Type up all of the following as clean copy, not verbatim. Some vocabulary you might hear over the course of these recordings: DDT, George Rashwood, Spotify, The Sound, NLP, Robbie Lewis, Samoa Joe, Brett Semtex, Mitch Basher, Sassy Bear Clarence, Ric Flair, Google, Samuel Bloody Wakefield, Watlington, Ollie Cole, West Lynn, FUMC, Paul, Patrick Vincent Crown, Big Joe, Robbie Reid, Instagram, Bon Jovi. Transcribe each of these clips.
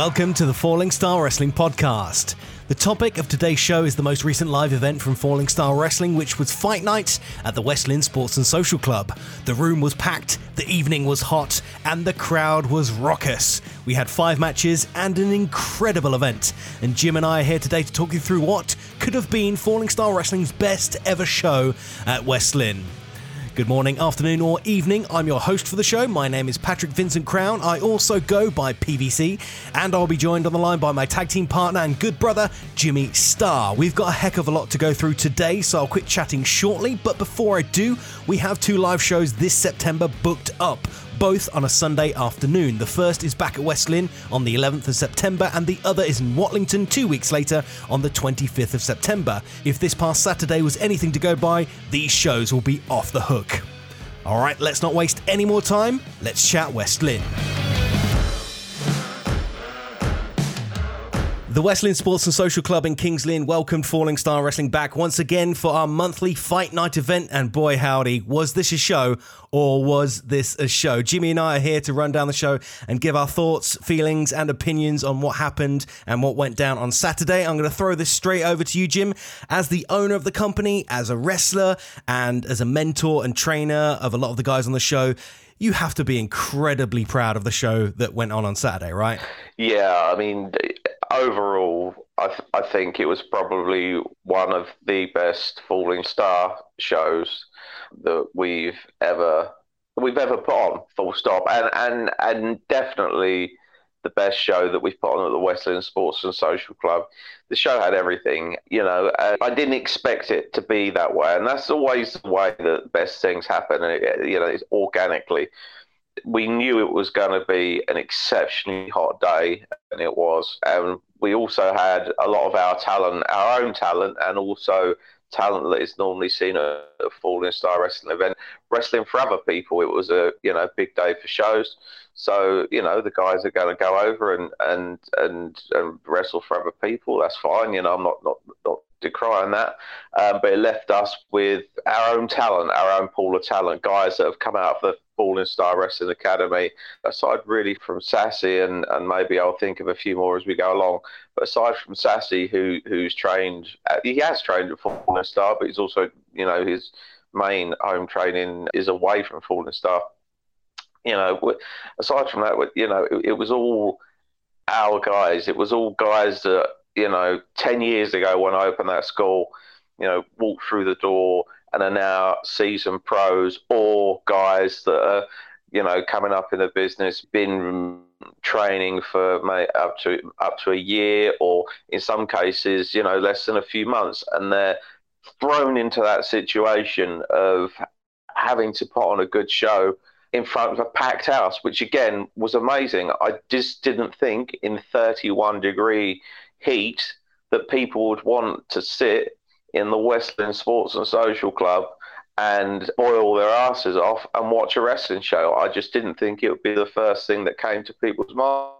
Welcome to the Falling Star Wrestling podcast. The topic of today's show is the most recent live event from Falling Star Wrestling, which was Fight Night at the West Lynn Sports and Social Club. The room was packed, the evening was hot, and the crowd was raucous. We had 5 matches and an incredible event, and Jim and I are here today to talk you through what could have been Falling Star Wrestling's best ever show at West Lynn. Good morning, afternoon or evening. I'm your host for the show. My name is Patrick Vincent Crown. I also go by PVC, and I'll be joined on the line by my tag team partner and good brother, Jimmy Starr. We've got a heck of a lot to go through today, so I'll quit chatting shortly. But before I do, we have 2 live shows this September booked up, both on a Sunday afternoon. The first is back at West Lynn on the 11th of September, and the other is in Watlington 2 weeks later on the 25th of September. If this past Saturday was anything to go by, these shows will be off the hook. All right, let's not waste any more time. Let's chat West Lynn. The West Lynn Sports and Social Club in Kings Lynn welcomed Falling Star Wrestling back once again for our monthly Fight Night event, and boy howdy, was this a show, or was this a show? Jimmy and I are here to run down the show and give our thoughts, feelings and opinions on what happened and what went down on Saturday. I'm going to throw this straight over to you, Jim, as the owner of the company, as a wrestler and as a mentor and trainer of a lot of the guys on the show. You have to be incredibly proud of the show that went on Saturday, right? Yeah, I mean, overall, I think it was probably one of the best Falling Star shows that we've ever put on, full stop, and definitely the best show that we've put on at the West Lynn Sports and Social Club. The show had everything, you know. I didn't expect it to be that way, and that's always the way that best things happen, and it, you know, it's organically. We knew it was going to be an exceptionally hot day, and it was. And we also had a lot of our talent, our own talent, and also talent that is normally seen at a Falling Star Wrestling event, wrestling for other people. It was a, you know, big day for shows. So, you know, the guys are going to go over and wrestle for other people. That's fine. You know, I'm not decrying that. But it left us with our own talent, our own pool of talent, guys that have come out of the Falling Star Wrestling Academy, aside really from Sassy, and maybe I'll think of a few more as we go along, but aside from Sassy, who's trained, he has trained at Falling Star, but he's also, you know, his main home training is away from Falling Star. You know, aside from that, you know, it was all our guys. It was all guys that, you know, 10 years ago when I opened that school, you know, walked through the door and are now seasoned pros, or guys that are, you know, coming up in the business, been training for up to a year, or in some cases, you know, less than a few months, and they're thrown into that situation of having to put on a good show in front of a packed house, which again was amazing. I just didn't think in 31 degree heat that people would want to sit in the West Lynn Sports and Social Club and boil their asses off and watch a wrestling show. I just didn't think it would be the first thing that came to people's mind.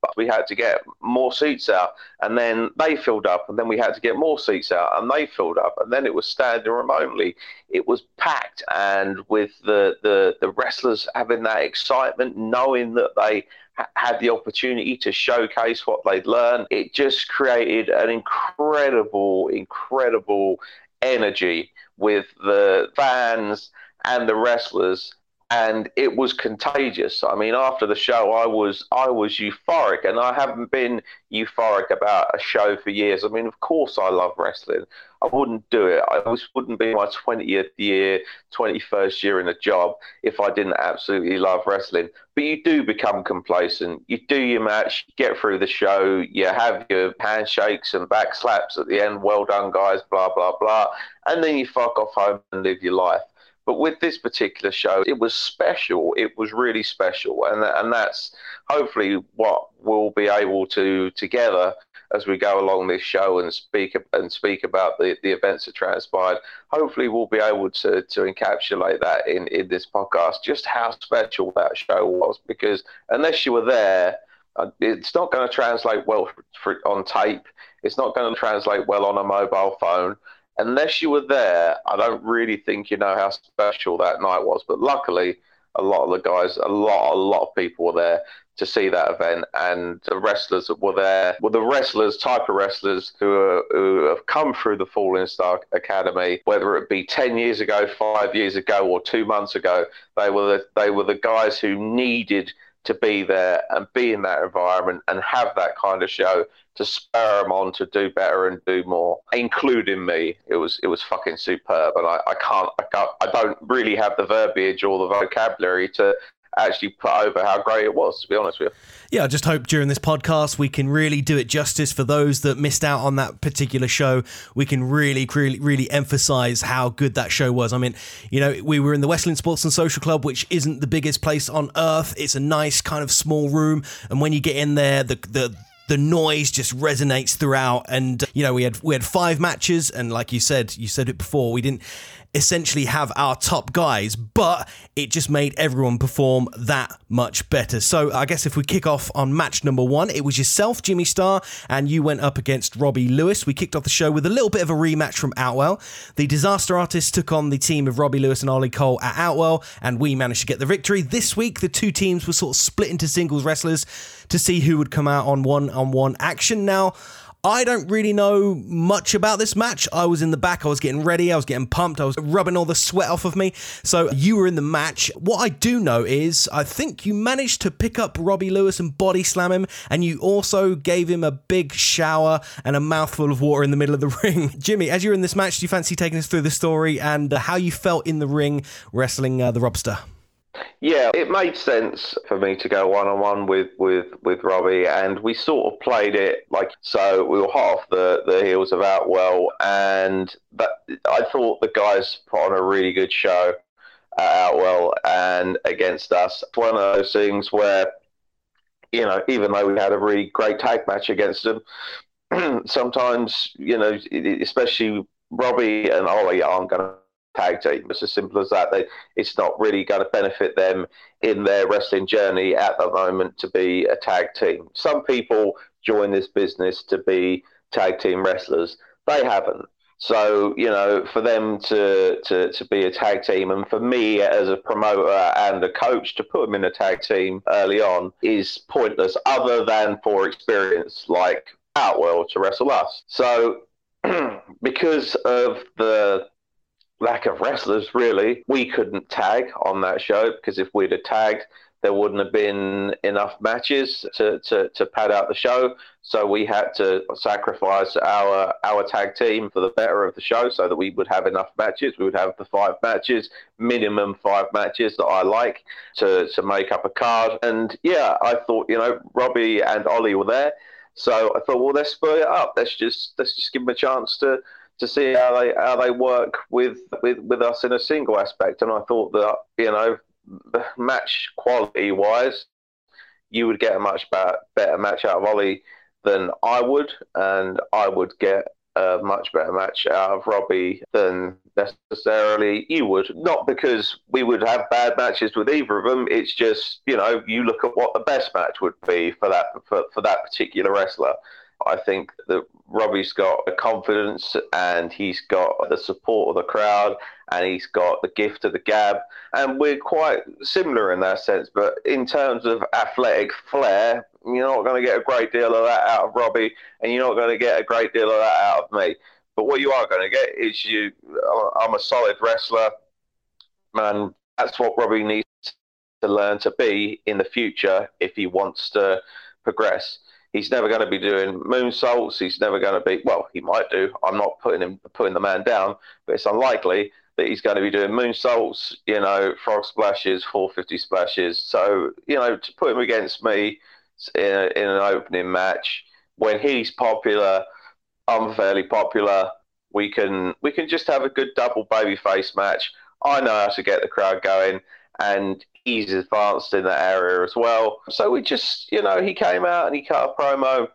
But we had to get more seats out, and then they filled up, and then we had to get more seats out, and they filled up, and then it was standing room only. It was packed, and with the wrestlers having that excitement, knowing that they had the opportunity to showcase what they'd learned, it just created an incredible energy with the fans and the wrestlers. And it was contagious. I mean, after the show, I was euphoric, and I haven't been euphoric about a show for years. I mean, of course, I love wrestling. I wouldn't do it. I wouldn't be my 20th year, 21st year in a job if I didn't absolutely love wrestling. But you do become complacent. You do your match, you get through the show, you have your handshakes and back slaps at the end. Well done, guys, blah, blah, blah. And then you fuck off home and live your life. But with this particular show, it was special. It was really special. And that's hopefully what we'll be able to together as we go along this show and speak about the events that transpired. Hopefully we'll be able to encapsulate that in this podcast, just how special that show was. Because unless you were there, it's not going to translate well on tape. It's not going to translate well on a mobile phone. Unless you were there, I don't really think you know how special that night was. But luckily, a lot of the guys, a lot of people were there to see that event, and the wrestlers that were there were the type of wrestlers who have come through the Falling Star Academy, whether it be 10 years ago, 5 years ago, or 2 months ago. They were the guys who needed to be there and be in that environment and have that kind of show to spur them on to do better and do more, including me. It was fucking superb, and I don't really have the verbiage or the vocabulary to actually put over how great it was, to be honest with you. Yeah, I just hope during this podcast we can really do it justice for those that missed out on that particular show. We can really emphasize how good that show was. I mean, you know, we were in the Westland Sports and Social Club, which isn't the biggest place on earth. It's a nice kind of small room, and when you get in there, the noise just resonates throughout. And you know, we had 5 matches, and like you said it before, we didn't essentially have our top guys, but it just made everyone perform that much better. So I guess if we kick off on match number 1, it was yourself, Jimmy Starr, and you went up against Robbie Lewis. We kicked off the show with a little bit of a rematch from Outwell. The Disaster Artists took on the team of Robbie Lewis and Ollie Cole at Outwell, and we managed to get the victory. This week, the two teams were sort of split into singles wrestlers to see who would come out on one-on-one action. Now, I don't really know much about this match. I was in the back, I was getting ready, I was getting pumped, I was rubbing all the sweat off of me. So you were in the match. What I do know is I think you managed to pick up Robbie Lewis and body slam him, and you also gave him a big shower and a mouthful of water in the middle of the ring. Jimmy, as you were in this match, do you fancy taking us through the story and how you felt in the ring wrestling the Robster? Yeah, it made sense for me to go one-on-one with Robbie, and we sort of played it like, so we were hot off the heels of Outwell, and I thought the guys put on a really good show at Outwell and against us. One of those things where, you know, even though we had a really great tag match against them, sometimes, you know, especially Robbie and Ollie aren't going to tag team. It's as simple as that. It's not really going to benefit them in their wrestling journey at the moment to be a tag team. Some people join this business to be tag team wrestlers. They haven't. So, you know, for them to be a tag team, and for me as a promoter and a coach to put them in a tag team early on is pointless, other than for experience like Outwell to wrestle us. So because of the lack of wrestlers, really, we couldn't tag on that show, because if we'd have tagged, there wouldn't have been enough matches to pad out the show. So we had to sacrifice our tag team for the better of the show, so that we would have enough matches. We would have the 5 matches, minimum 5 matches that I like to make up a card. And yeah, I thought, you know, Robbie and Ollie were there, so I thought, well, let's split it up. Let's just give them a chance to see how they work with us in a single aspect. And I thought that, you know, match quality wise, you would get a much better match out of Ollie than I would, and I would get a much better match out of Robbie than necessarily you would. Not because we would have bad matches with either of them, it's just, you know, you look at what the best match would be for that particular wrestler. I think that Robbie's got the confidence, and he's got the support of the crowd, and he's got the gift of the gab. And we're quite similar in that sense. But in terms of athletic flair, you're not going to get a great deal of that out of Robbie, and you're not going to get a great deal of that out of me. But what you are going to get is I'm a solid wrestler, and that's what Robbie needs to learn to be in the future if he wants to progress. He's never going to be doing moonsaults. He's never going to be, well, he might do. I'm not putting the man down, but it's unlikely that he's going to be doing moonsaults, you know, frog splashes, 450 splashes. So, you know, to put him against me in an opening match when he's popular, I'm fairly popular, we can just have a good double babyface match. I know how to get the crowd going, and he's advanced in that area as well. So we just, you know, he came out and he cut a promo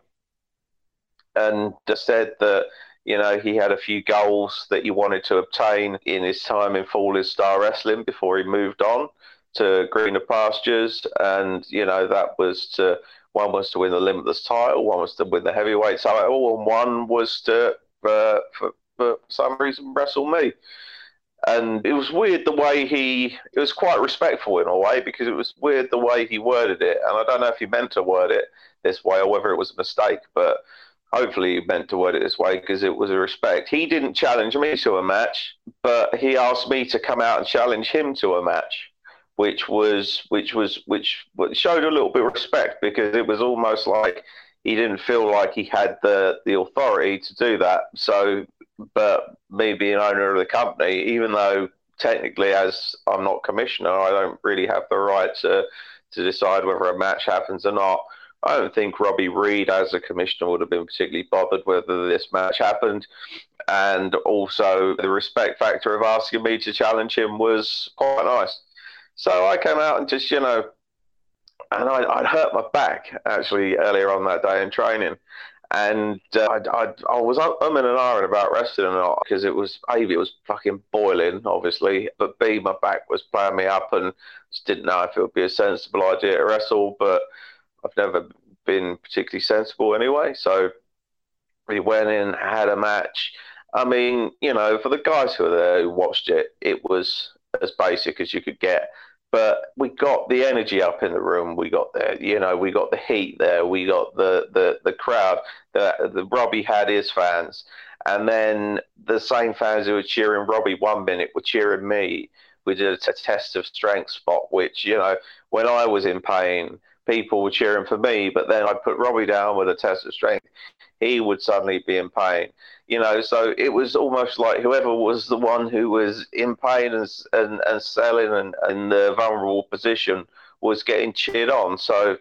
and just said that, you know, he had a few goals that he wanted to obtain in his time in Falling Star Wrestling before he moved on to greener pastures. And, you know, that was to, one was to win the Limitless title, one was to win the heavyweight title, and one was to, for some reason, wrestle me. And it was weird the way it was quite respectful in a way, because it was weird the way he worded it. And I don't know if he meant to word it this way or whether it was a mistake, but hopefully he meant to word it this way because it was a respect. He didn't challenge me to a match, but he asked me to come out and challenge him to a match, which showed a little bit of respect, because it was almost like he didn't feel like he had the authority to do that. So, but me being owner of the company, even though technically as I'm not commissioner, I don't really have the right to decide whether a match happens or not. I don't think Robbie Reid as a commissioner would have been particularly bothered whether this match happened. And also the respect factor of asking me to challenge him was quite nice. So I came out and just, you know, and I'd hurt my back actually earlier on that day in training. And I was umming and ahhing about wrestling or not, because it was, A, it was fucking boiling, obviously, but B, my back was playing me up and just didn't know if it would be a sensible idea to wrestle, but I've never been particularly sensible anyway. So we went in, had a match. I mean, you know, for the guys who were there who watched it, it was as basic as you could get. But we got the energy up in the room. We got there, you know, we got the heat there. We got the crowd. The Robbie had his fans. And then the same fans who were cheering Robbie one minute were cheering me. We did a test of strength spot, which, you know, when I was in pain, people were cheering for me. But then I put Robbie down with a test of strength. He would suddenly be in pain, you know. So it was almost like whoever was the one who was in pain and selling and the vulnerable position was getting cheered on. So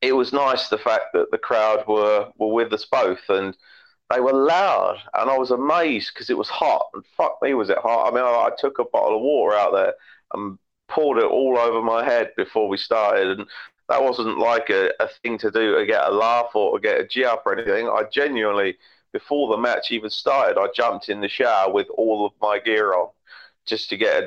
it was nice, the fact that the crowd were with us both, and they were loud. And I was amazed because it was hot, and fuck me, was it hot. I mean, I took a bottle of water out there and poured it all over my head before we started, and that wasn't like a thing to do to get a laugh or to get a G up or anything. I genuinely, before the match even started, I jumped in the shower with all of my gear on just to get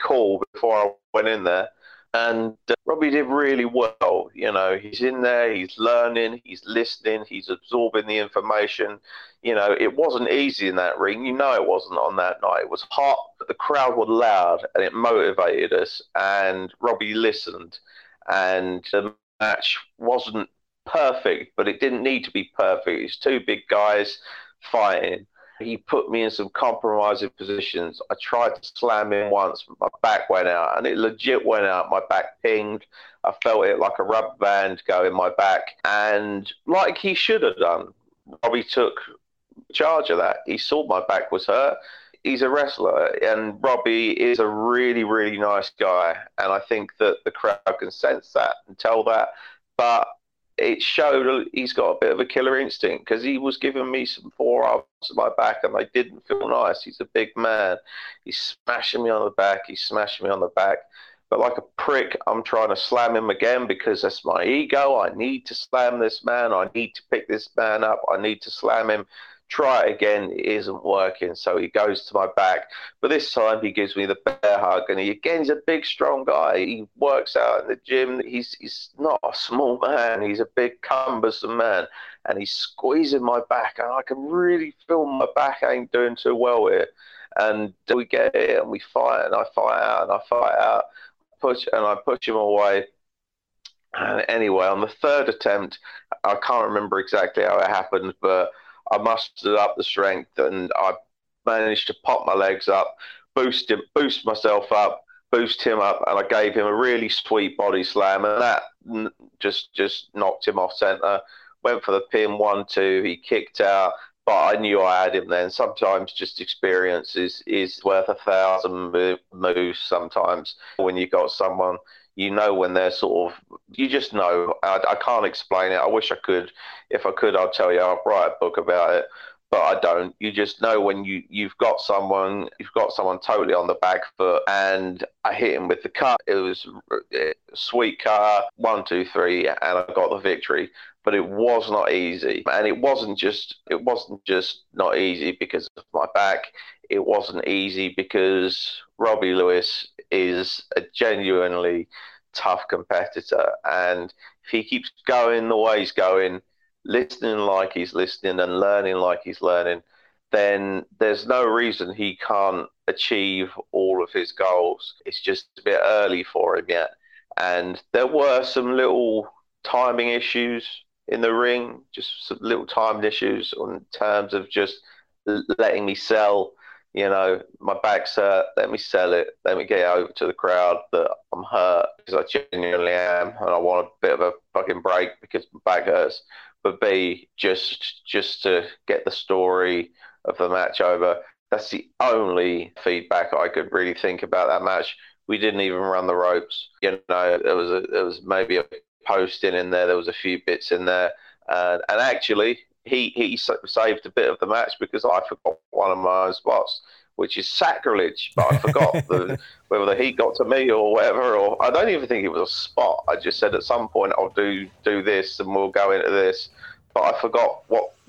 cool before I went in there. And Robbie did really well. You know, he's in there, he's learning, he's listening, he's absorbing the information. You know, it wasn't easy in that ring. You know, it wasn't on that night. It was hot, but the crowd were loud and it motivated us. And Robbie listened. And the match wasn't perfect, but it didn't need to be perfect. It's two big guys fighting. He put me in some compromising positions. I tried to slam him once, but my back went out, and it legit went out. My back pinged. I felt it like a rubber band go in my back. And like he should have done, Robbie took charge of that. He saw my back was hurt. He's a wrestler, and Robbie is a really, really nice guy. And I think that the crowd can sense that and tell that. But it showed he's got a bit of a killer instinct, because he was giving me some forearms to my back, and they didn't feel nice. He's a big man. He's smashing me on the back. But like a prick, I'm trying to slam him again because that's my ego. I need to slam this man. I need to pick this man up. I need to slam him. Try it again, it isn't working, so he goes to my back. But this time he gives me the bear hug, and he's a big, strong guy. He works out in the gym. He's not a small man. He's a big, cumbersome man, and he's squeezing my back, and I can really feel my back ain't doing too well here. And we get it, and we fight, and I fight out, I push him away. And anyway, on the third attempt, I can't remember exactly how it happened, but I mustered up the strength, and I managed to pop my legs up, boost myself up, boost him up, and I gave him a really sweet body slam, and that just knocked him off centre. Went for the pin, 1-2, he kicked out, but I knew I had him then. Sometimes just experience is worth 1,000 moves sometimes. When you got someone, you know, when they're sort of, you just know. I can't explain it. I wish I could. If I could, I'll tell you. I'll write a book about it, but I don't. You just know when you've got someone totally on the back foot, and I hit him with the cut. It was a sweet cut, 1-2-3, and I got the victory. But it was not easy, and it wasn't just not easy because of my back. It wasn't easy because Robbie Lewis is a genuinely tough competitor, and if he keeps going the way he's going, listening like he's listening and learning like he's learning, then there's no reason he can't achieve all of his goals. It's just a bit early for him yet. And there were some little timing issues in the ring, just some little timing issues in terms of just letting me sell, you know, my back's hurt, let me sell it, let me get over to the crowd that I'm hurt, because I genuinely am, and I want a bit of a fucking break because my back hurts. But B, just to get the story of the match over. That's the only feedback I could really think about that match. We didn't even run the ropes. You know, there was maybe a posting in there. There was a few bits in there, and actually he saved a bit of the match because I forgot one of my own spots, which is sacrilege. But I forgot whether he got to me or whatever. Or I don't even think it was a spot. I just said at some point I'll do this and we'll go into this. But I forgot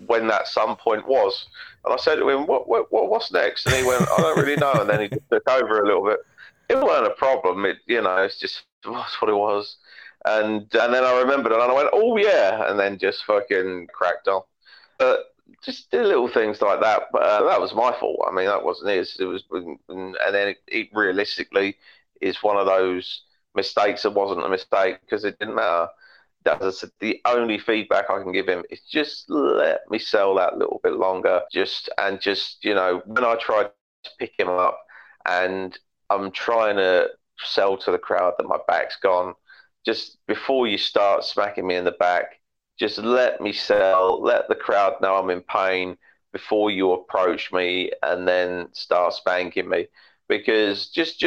when that some point was. And I said to him, what's next? And he went, I don't really know. And then he just took over a little bit. It wasn't a problem. It, you know, it's just that's what it was. And then I remembered and I went, oh, yeah. And then just fucking cracked on. But just little things like that. But that was my fault. I mean, that wasn't his. It was, and then it realistically is one of those mistakes that wasn't a mistake because it didn't matter. That's the only feedback I can give him is just let me sell that little bit longer. Just, you know, when I tried to pick him up and I'm trying to sell to the crowd that my back's gone, just before you start smacking me in the back, just let me sell, let the crowd know I'm in pain before you approach me and then start spanking me. Because just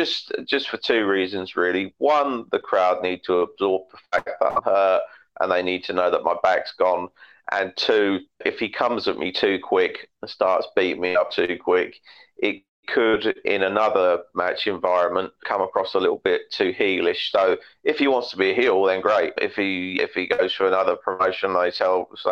for two reasons, really. One, the crowd need to absorb the fact that I'm hurt and they need to know that my back's gone. And two, if he comes at me too quick and starts beating me up too quick, it could, in another match environment, come across a little bit too heelish. So if he wants to be a heel, then great. If he goes for another promotion, they say,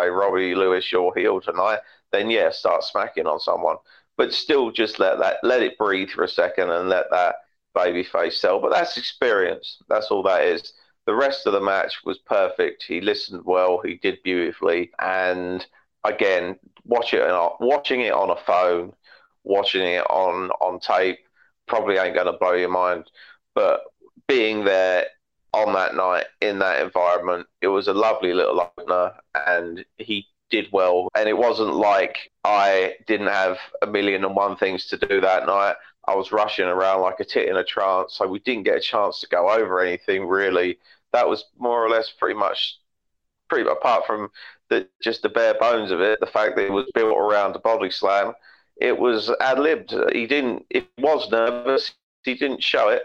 Robbie Lewis, you're heel tonight, then, yeah, start smacking on someone. But still just let it breathe for a second and let that baby face sell. But that's experience. That's all that is. The rest of the match was perfect. He listened well. He did beautifully. And, again, watching it on a phone, watching it on tape, probably ain't going to blow your mind. But being there on that night in that environment, it was a lovely little opener. And he did well, and it wasn't like I didn't have a million and one things to do that night. I was rushing around like a tit in a trance, so we didn't get a chance to go over anything really. That was more or less pretty much apart from just the bare bones of it, the fact that it was built around a body slam. It was ad-libbed. He was nervous. He didn't show it.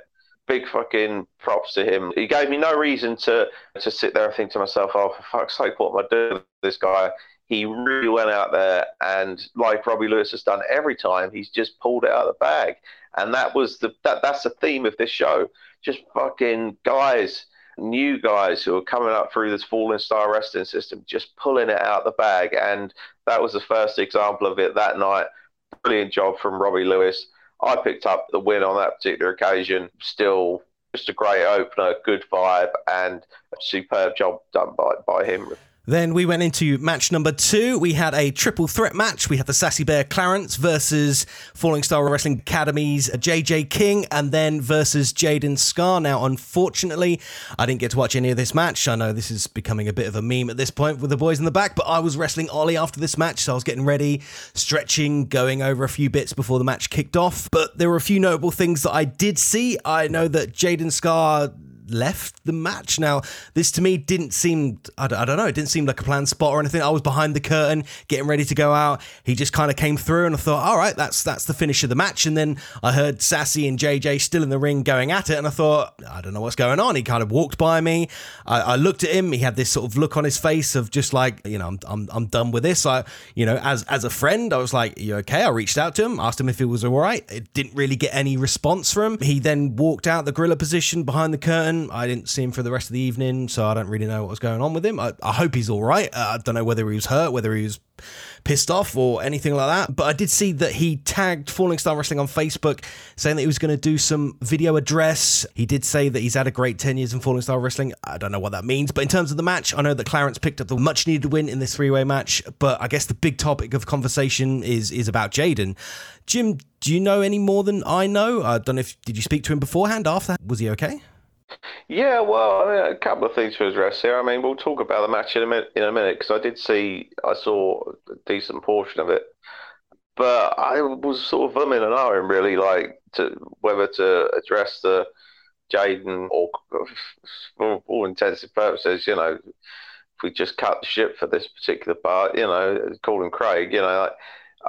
Big fucking props to him. He gave me no reason to sit there and think to myself, oh, for fuck's sake, what am I doing with this guy? He really went out there, and like Robbie Lewis has done every time, he's just pulled it out of the bag. And that was that's the theme of this show. Just fucking guys, new guys who are coming up through this Falling Star Wrestling system, just pulling it out of the bag. And that was the first example of it that night. Brilliant job from Robbie Lewis. I picked up the win on that particular occasion. Still just a great opener, good vibe, and a superb job done by him. Then we went into match number 2. We had a triple threat match. We had the Sassy Bear Clarence versus Falling Star Wrestling Academy's J.J. King, and then versus Jaden Scar. Now, unfortunately, I didn't get to watch any of this match. I know this is becoming a bit of a meme at this point with the boys in the back, but I was wrestling Ollie after this match, so I was getting ready, stretching, going over a few bits before the match kicked off. But there were a few notable things that I did see. I know that Jaden Scar left the match. Now, this to me didn't seem, I don't know, it didn't seem like a planned spot or anything. I was behind the curtain getting ready to go out. He just kind of came through and I thought, all right, that's the finish of the match. And then I heard Sassy and JJ still in the ring going at it, and I thought, I don't know what's going on. He kind of walked by me. I looked at him. He had this sort of look on his face of just like, you know, I'm done with this. I, you know, as a friend, I was like, you okay? I reached out to him, asked him if he was all right. It didn't really get any response from him. He then walked out the gorilla position behind the curtain. him. I didn't see him for the rest of the evening, so I don't really know what was going on with him. I hope he's all right. I don't know whether he was hurt, whether he was pissed off or anything like that. But I did see that he tagged Falling Star Wrestling on Facebook saying that he was going to do some video address. He did say that he's had a great 10 years in Falling Star Wrestling. I don't know what that means. But in terms of the match, I know that Clarence picked up the much needed win in this three-way match. But I guess the big topic of conversation is about Jaden. Jim, do you know any more than I know? I don't know if, did you speak to him beforehand, after? Was he okay? Yeah, well, I mean, a couple of things to address here. I mean, we'll talk about the match in a minute because I saw a decent portion of it, but I was sort of umming and ahhing really, like to whether to address the Jaden or, for all intents and purposes, you know, if we just cut the shit for this particular part, you know, call him Craig, you know,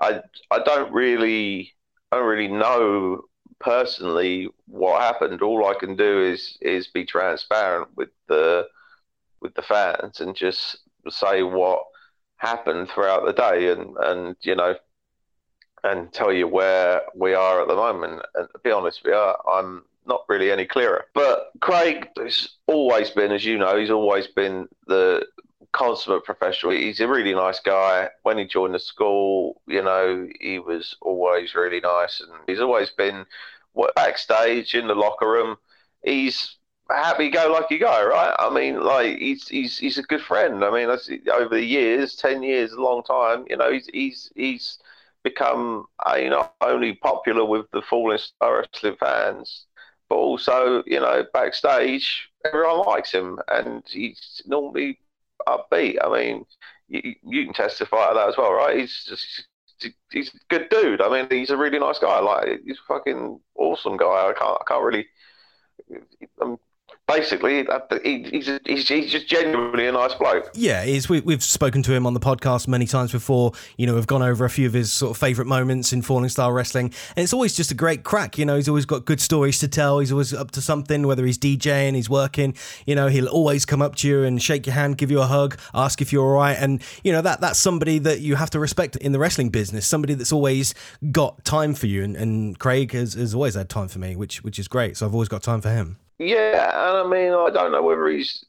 like, I don't really know personally what happened. All I can do is be transparent with the fans and just say what happened throughout the day and you know, and tell you where we are at the moment. And to be honest with you, I'm not really any clearer. But Craig has always been, as you know, he's always been the consummate professional. He's a really nice guy. When he joined the school, you know, he was always really nice, and he's always been backstage in the locker room. He's a happy-go-lucky guy, right? I mean, like he's a good friend. I mean, that's, over the years, 10 years, a long time. You know, he's become not only popular with the Falling Star Wrestling fans, but also, you know, backstage everyone likes him, and he's normally upbeat. I mean, you can testify to that as well, right? He's a good dude. I mean, he's a really nice guy. Like, he's a fucking awesome guy. I can't really. Basically, he's just genuinely a nice bloke. Yeah, we've spoken to him on the podcast many times before. You know, we've gone over a few of his sort of favourite moments in Falling Star Wrestling. And it's always just a great crack. You know, he's always got good stories to tell. He's always up to something, whether he's DJing, he's working. You know, he'll always come up to you and shake your hand, give you a hug, ask if you're all right. And, you know, that's somebody that you have to respect in the wrestling business, somebody that's always got time for you. And Craig has always had time for me, which is great. So I've always got time for him. Yeah, and I mean, I don't know whether he's,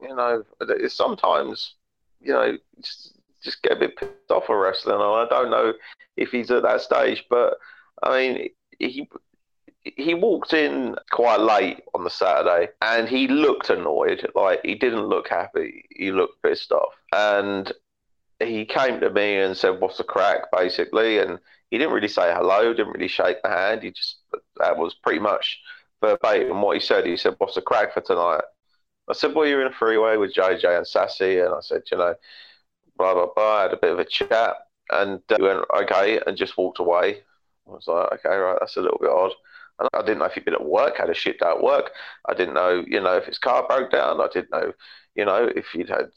you know, sometimes, you know, just get a bit pissed off with wrestling, and I don't know if he's at that stage, but, I mean, he walked in quite late on the Saturday, and he looked annoyed. Like, he didn't look happy. He looked pissed off. And he came to me and said, "What's the crack?" basically, and he didn't really say hello, didn't really shake the hand. That was pretty much verbatim what he said. He said, "What's the crack for tonight?" I said, "Well, you're in a freeway with JJ and Sassy," and I said, "You know, blah blah blah." I had a bit of a chat, and he went, "Okay," and just walked away. I was like, "Okay, right, that's a little bit odd." And I didn't know if he'd been at work, had a shit day at work. I didn't know, you know, if his car broke down. I didn't know, you know, if he'd had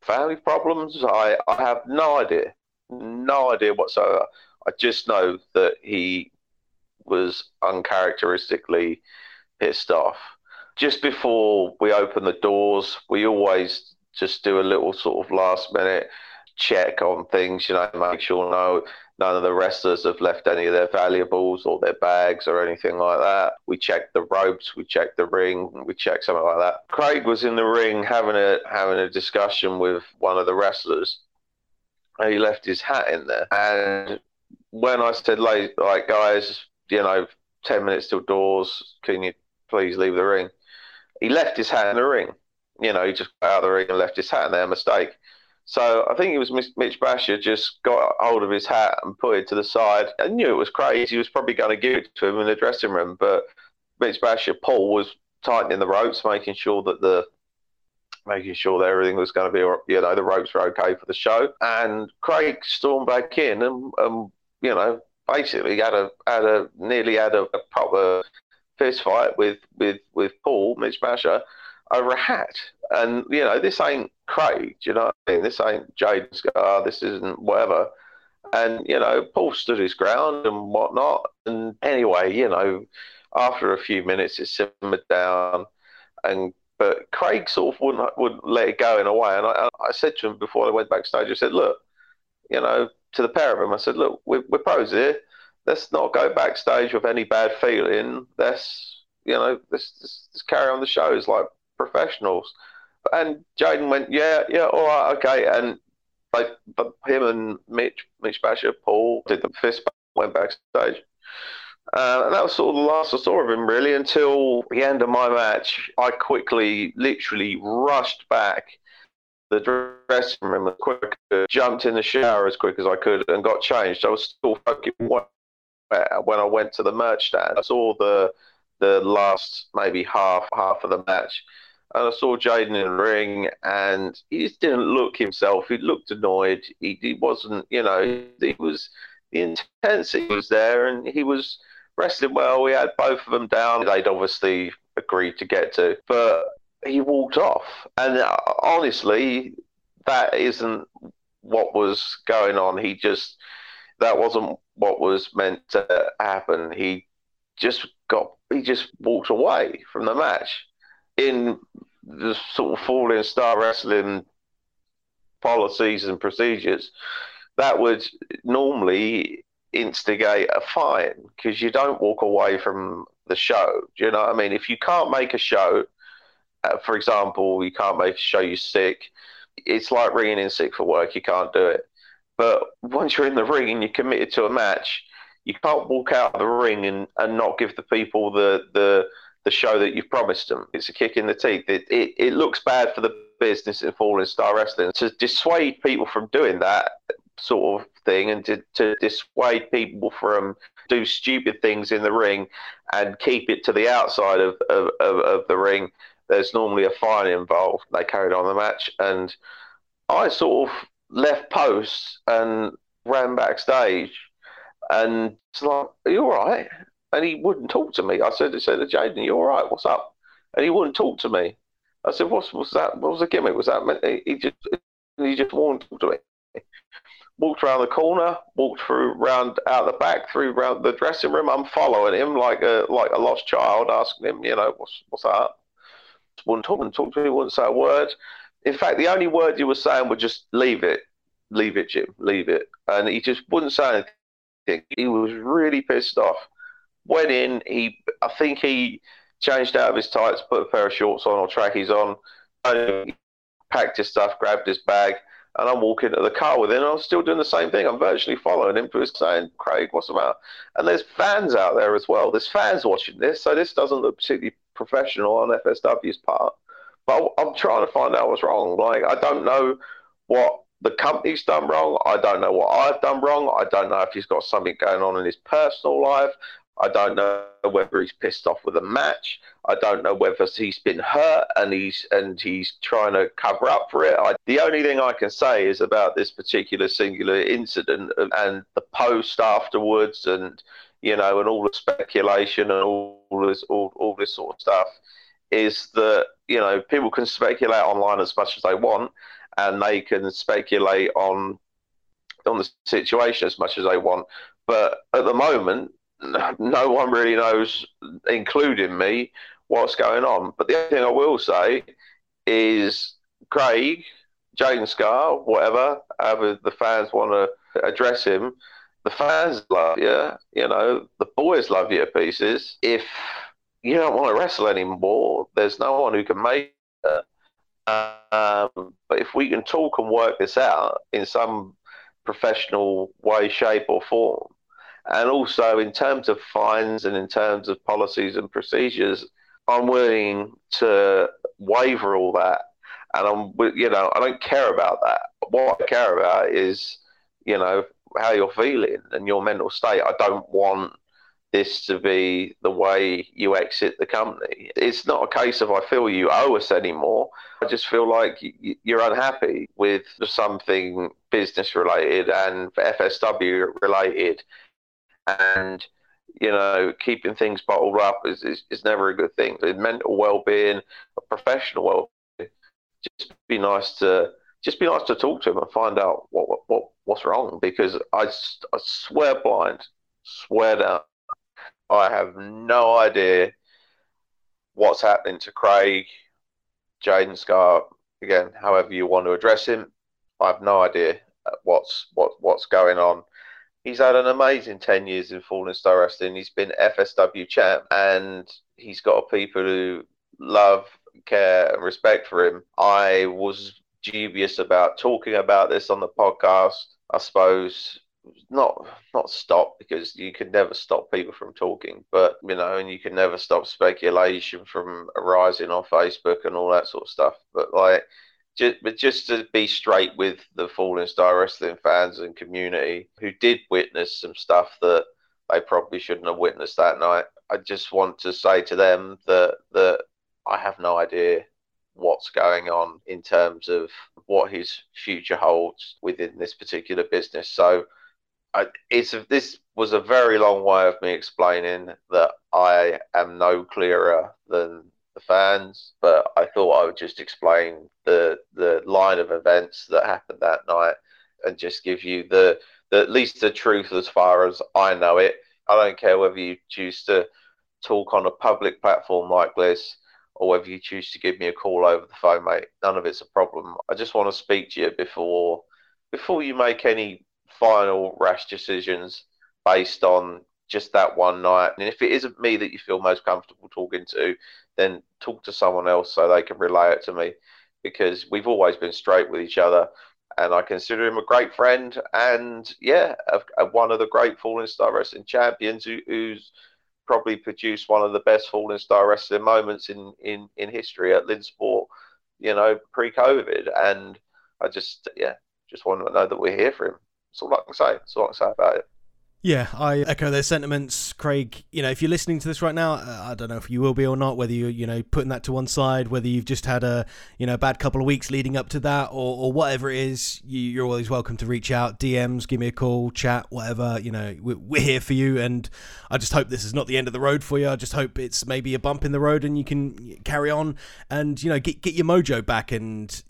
family problems. I have no idea whatsoever. I just know that he was uncharacteristically pissed off. Just before we open the doors, we always just do a little sort of last minute check on things, you know, make sure none of the wrestlers have left any of their valuables or their bags or anything like that. We check the ropes, we check the ring, we check something like that. Craig was in the ring having a discussion with one of the wrestlers, and he left his hat in there. And when I said, like, "Guys, you know, 10 minutes till doors, can you please leave the ring?" He left his hat in the ring. You know, he just got out of the ring and left his hat in there, mistake. So I think it was Mitch Basher just got hold of his hat and put it to the side. I knew it was crazy. He was probably going to give it to him in the dressing room, but Mitch Basher, Paul, was tightening the ropes, making sure that everything was going to be, you know, the ropes were okay for the show. And Craig stormed back in and you know, basically nearly had a proper fist fight with Paul, Mitch Basher, over a hat. And, you know, this ain't Craig, you know what I mean? This ain't Jaden Scar, this isn't whatever. And, you know, Paul stood his ground and whatnot. And anyway, you know, after a few minutes it simmered down, but Craig sort of wouldn't let it go in a way. And I said to him before I went backstage, I said, "Look," you know, to the pair of them, I said, "Look, we're pros here. Let's not go backstage with any bad feeling. Let's, you know, let's carry on the shows like professionals. And Jaden went, yeah, all right, okay. And but him and Mitch Basher, Paul, did the fist bump, went backstage. And that was sort of the last I saw of him, really, until the end of my match. I quickly, literally rushed back the dressing room as quick, jumped in the shower as quick as I could and got changed. I was still fucking wet when I went to the merch stand. I saw the last maybe half of the match. And I saw Jaden in the ring, and he just didn't look himself. He looked annoyed. He wasn't, you know, he was, the intensity was there, and he was wrestling well. We had both of them down. They'd obviously agreed to get to, but he walked off. And honestly, that isn't what was going on. He just, that wasn't what was meant to happen. He just walked away from the match. In the sort of Falling Star Wrestling policies and procedures, that would normally instigate a fine, because you don't walk away from the show. Do you know what I mean? If you can't make a show, for example, you can't make a show, you're sick, it's like ringing in sick for work, you can't do it. But once you're in the ring and you're committed to a match, you can't walk out of the ring and not give the people the show that you've promised them. It's a kick in the teeth. It looks bad for the business in Falling Star Wrestling. To dissuade people from doing that sort of thing, and to dissuade people from do stupid things in the ring and keep it to the outside of the ring, there's normally a fine involved. They carried on the match, and I sort of left post and ran backstage, and it's like, are you all right? And he wouldn't talk to me. I said to Jaden, you all right? What's up? And he wouldn't talk to me. I said, what's that? What was the gimmick? Was that meant? He just wouldn't talk to me. Walked around the corner, walked through, round out the back, through round the dressing room. I'm following him like a lost child, asking him, you know, what's up? Wouldn't talk to me. Wouldn't say a word. In fact, the only word he was saying was just leave it, Jim, leave it. And he just wouldn't say anything. He was really pissed off. Went in, I think he changed out of his tights, put a pair of shorts on or trackies on, and packed his stuff, grabbed his bag, and I'm walking to the car with him, and I'm still doing the same thing. I'm virtually following him, just saying, Craig, what's the matter? And there's fans out there as well. There's fans watching this, so this doesn't look particularly professional on FSW's part. But I'm trying to find out what's wrong. Like, I don't know what the company's done wrong. I don't know what I've done wrong. I don't know if he's got something going on in his personal life. I don't know whether he's pissed off with a match. I don't know whether he's been hurt and he's trying to cover up for it. The only thing I can say is about this particular singular incident and the post afterwards, and you know, and all the speculation and all this sort of stuff, is that, you know, people can speculate online as much as they want, and they can speculate on the situation as much as they want. But at the moment, no one really knows, including me, what's going on. But the only thing I will say is Craig, Jaden Scar, whatever, however the fans want to address him, the fans love you, you know, the boys love you pieces. If you don't want to wrestle anymore, there's no one who can make it. But if we can talk and work this out in some professional way, shape or form, and also in terms of fines and in terms of policies and procedures, I'm willing to waver all that. And I'm, you know, I don't care about that. What I care about is, you know, how you're feeling and your mental state. I don't want this to be the way you exit the company. It's not a case of I feel you owe us anymore. I just feel like you're unhappy with something business related and FSW related. And, you know, keeping things bottled up is never a good thing. Mental well-being, professional well-being, just be nice to talk to him and find out what's wrong. Because I swear blind, swear down, I have no idea what's happening to Craig, Jaden Scar, again, however you want to address him. I have no idea what's going on. He's had an amazing 10 years in Falling Star Wrestling. He's been FSW champ, and he's got people who love, care and respect for him. I was dubious about talking about this on the podcast. I suppose not stop, because you can never stop people from talking, but you know, and you can never stop speculation from arising on Facebook and all that sort of stuff. But like, just to be straight with the Falling Star Wrestling fans and community who did witness some stuff that they probably shouldn't have witnessed that night, I just want to say to them that I have no idea what's going on in terms of what his future holds within this particular business. So this was a very long way of me explaining that I am no clearer than the fans, but I thought I would just explain the line of events that happened that night and just give you the at least the truth as far as I know it. I don't care whether you choose to talk on a public platform like this or whether you choose to give me a call over the phone, mate. None of it's a problem. I just want to speak to you before you make any final rash decisions based on just that one night. And if it isn't me that you feel most comfortable talking to, then talk to someone else so they can relay it to me, because we've always been straight with each other and I consider him a great friend and, yeah, one of the great Falling Star Wrestling champions who's probably produced one of the best Falling Star Wrestling moments in history at Lynn Sport, you know, pre-COVID. And I just want to know that we're here for him. That's all I can say. That's all I can say about it. Yeah, I echo those sentiments, Craig. You know, if you're listening to this right now, I don't know if you will be or not, whether you're, you know, putting that to one side, whether you've just had a, you know, bad couple of weeks leading up to that or whatever it is, you're always welcome to reach out, DMs, give me a call, chat, whatever, you know, we're here for you. And I just hope this is not the end of the road for you. I just hope it's maybe a bump in the road and you can carry on and, you know, get your mojo back and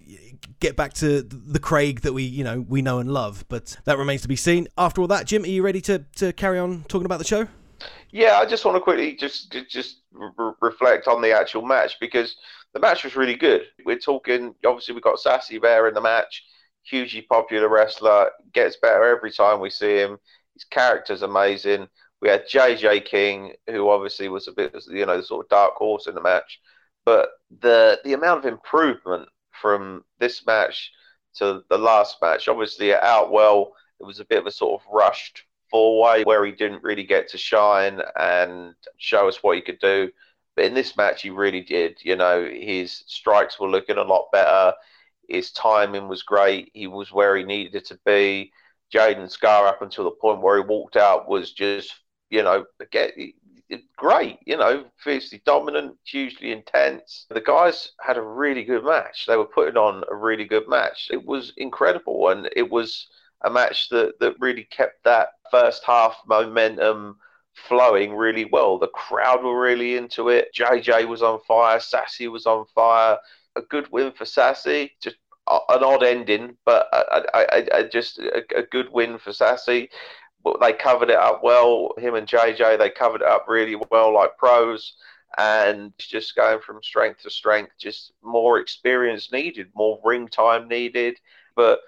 get back to the Craig that we know and love. But that remains to be seen. After all that, Jim, are you ready to carry on talking about the show? Yeah, I just want to quickly just reflect on the actual match, because the match was really good. We're talking, obviously we've got Sassy Bear in the match, hugely popular wrestler, gets better every time we see him. His character's amazing. We had J.J. King, who obviously was a bit, you know, sort of dark horse in the match, but the amount of improvement from this match to the last match, obviously at Outwell, it was a bit of a sort of rushed four-way where he didn't really get to shine and show us what he could do. But in this match, he really did. You know, his strikes were looking a lot better. His timing was great. He was where he needed to be. Jaden Scar, up until the point where he walked out, was just, you know, great. You know, fiercely dominant, hugely intense. The guys had a really good match. They were putting on a really good match. It was incredible, and it was a match that really kept that first half momentum flowing really well. The crowd were really into it. JJ was on fire. Sassy was on fire. A good win for Sassy. Just an odd ending, but just a good win for Sassy. But they covered it up well. Him and JJ, they covered it up really well like pros. And just going from strength to strength, just more experience needed, more ring time needed. But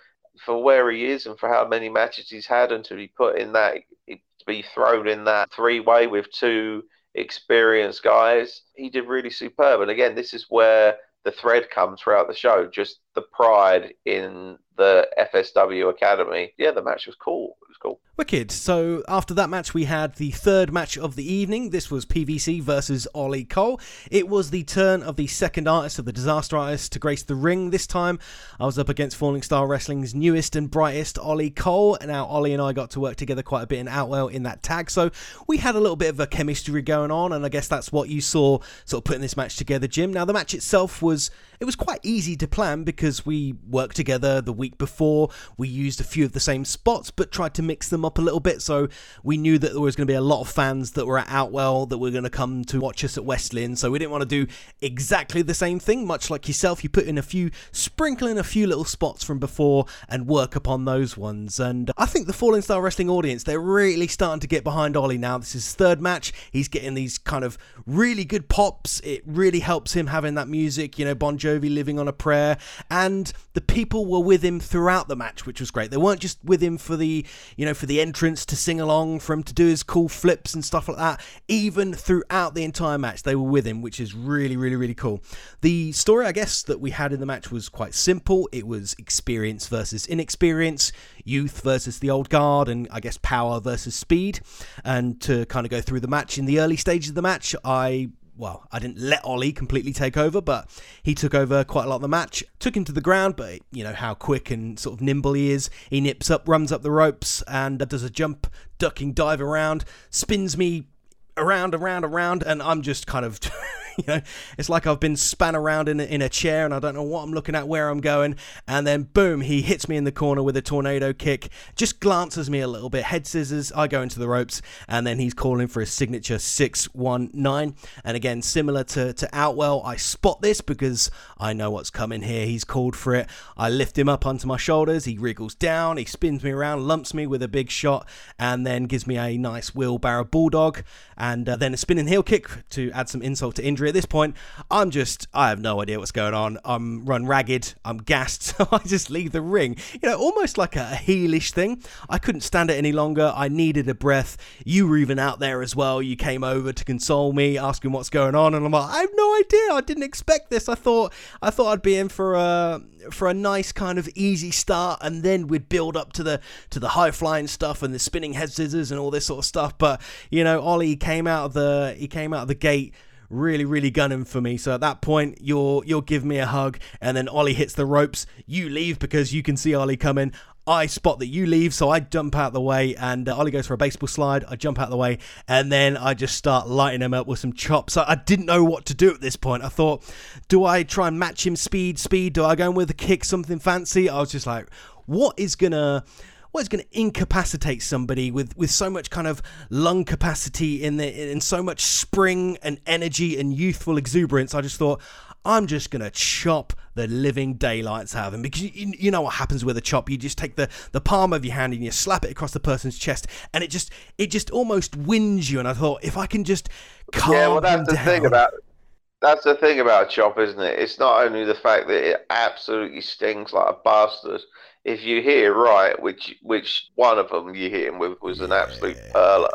for where he is and for how many matches he's had, and to be put in that, to be thrown in that three-way with two experienced guys, he did really superb. And again, this is where the thread comes throughout the show, just the pride in the FSW Academy. Yeah, the match was cool. It was cool. Wicked. So after that match, we had the third match of the evening. This was PVC versus Ollie Cole. It was the turn of the second artist of the Disaster Artist to grace the ring. This time, I was up against Falling Star Wrestling's newest and brightest, Ollie Cole. And now Ollie and I got to work together quite a bit in Outwell in that tag. So we had a little bit of a chemistry going on. And I guess that's what you saw sort of putting this match together, Jim. Now, the match itself was quite easy to plan because we worked together the week before. We used a few of the same spots but tried to mix them up a little bit, so we knew that there was going to be a lot of fans that were at Outwell that were going to come to watch us at West Lynn, so we didn't want to do exactly the same thing. Much like yourself, you put in sprinkle in a few little spots from before and work upon those ones. And I think the Falling Star Wrestling audience, they're really starting to get behind Ollie now. This is his third match. He's getting these kind of really good pops. It really helps him having that music, you know, Bon Jovi, Living on a Prayer, and the people were with him throughout the match, which was great. They weren't just with him for the, you know, for the the entrance to sing along, for him to do his cool flips and stuff like that. Even throughout the entire match, they were with him, which is really, really, really cool. The story, I guess, that we had in the match was quite simple. It was experience versus inexperience, youth versus the old guard, and I guess power versus speed. And to kind of go through the match, in the early stages of the match, I didn't let Ollie completely take over, but he took over quite a lot of the match. Took him to the ground, but you know how quick and sort of nimble he is. He nips up, runs up the ropes, and does a jump, ducking dive around, spins me around, and I'm just kind of... You know, it's like I've been span around in a chair and I don't know what I'm looking at, where I'm going. And then boom, he hits me in the corner with a tornado kick, just glances me a little bit, head scissors, I go into the ropes, and then he's calling for his signature 619. And again, similar to Outwell, I spot this because I know what's coming here. He's called for it. I lift him up onto my shoulders, he wriggles down, he spins me around, lumps me with a big shot, and then gives me a nice wheelbarrow bulldog, and then a spinning heel kick to add some insult to injury. At this point, I have no idea what's going on. I'm run ragged, I'm gassed, so I just leave the ring. You know, almost like a heelish thing. I couldn't stand it any longer. I needed a breath. You were even out there as well. You came over to console me, asking what's going on, and I'm like, I have no idea. I didn't expect this. I thought I'd be in for a nice kind of easy start, and then we'd build up to the high flying stuff and the spinning head scissors and all this sort of stuff. But you know, Ollie came out of the gate really, really gunning for me. So at that point, you'll give me a hug, and then Ollie hits the ropes. You leave because you can see Ollie coming. I spot that you leave, so I jump out the way, and Ollie goes for a baseball slide. I jump out the way, and then I just start lighting him up with some chops. I didn't know what to do at this point. I thought, do I try and match him speed? Do I go in with a kick, something fancy? I was just like, what is going to incapacitate somebody with so much kind of lung capacity and so much spring and energy and youthful exuberance? I just thought, I'm just going to chop the living daylights out of him, because you know what happens with a chop. You just take the palm of your hand and you slap it across the person's chest, and it just almost winds you. And I thought, if I can just calm him down. That's the thing about a chop, isn't it? It's not only the fact that it absolutely stings like a bastard. If you hear right, which one of them you hit him with was an absolute perler.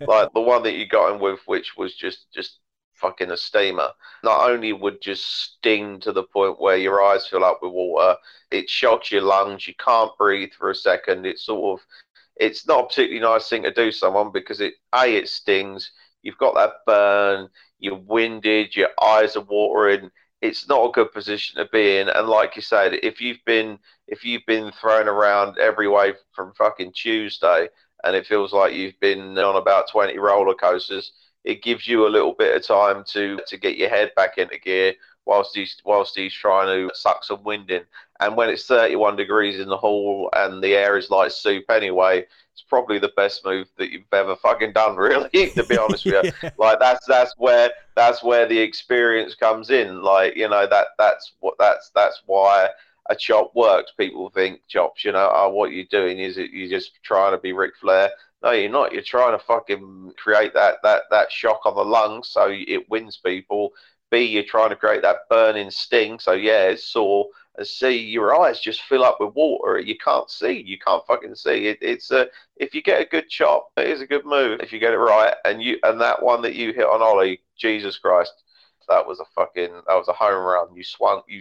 Like the one that you got him with, which was just fucking a steamer, not only would just sting to the point where your eyes fill up with water, it shocks your lungs, you can't breathe for a second. It's not a particularly nice thing to do someone, because it stings, you've got that burn, you're winded, your eyes are watering. It's not a good position to be in, and like you said, if you've been thrown around every way from fucking Tuesday, and it feels like you've been on about 20 roller coasters, it gives you a little bit of time to get your head back into gear whilst he's trying to suck some wind in. And when it's 31 degrees in the hall and the air is like soup anyway, it's probably the best move that you've ever fucking done, really, to be honest with you. Yeah. Like that's where the experience comes in. Like, you know, that's why a chop works. People think chops, you know, what you're doing is you're just trying to be Ric Flair. No, you're not. You're trying to fucking create that shock on the lungs so it wins people. B, you're trying to create that burning sting, so yeah, it's sore. And C, your eyes just fill up with water. You can't see. You can't fucking see. If you get a good chop, it is a good move if you get it right. And that one that you hit on Ollie, Jesus Christ, that was a home run. You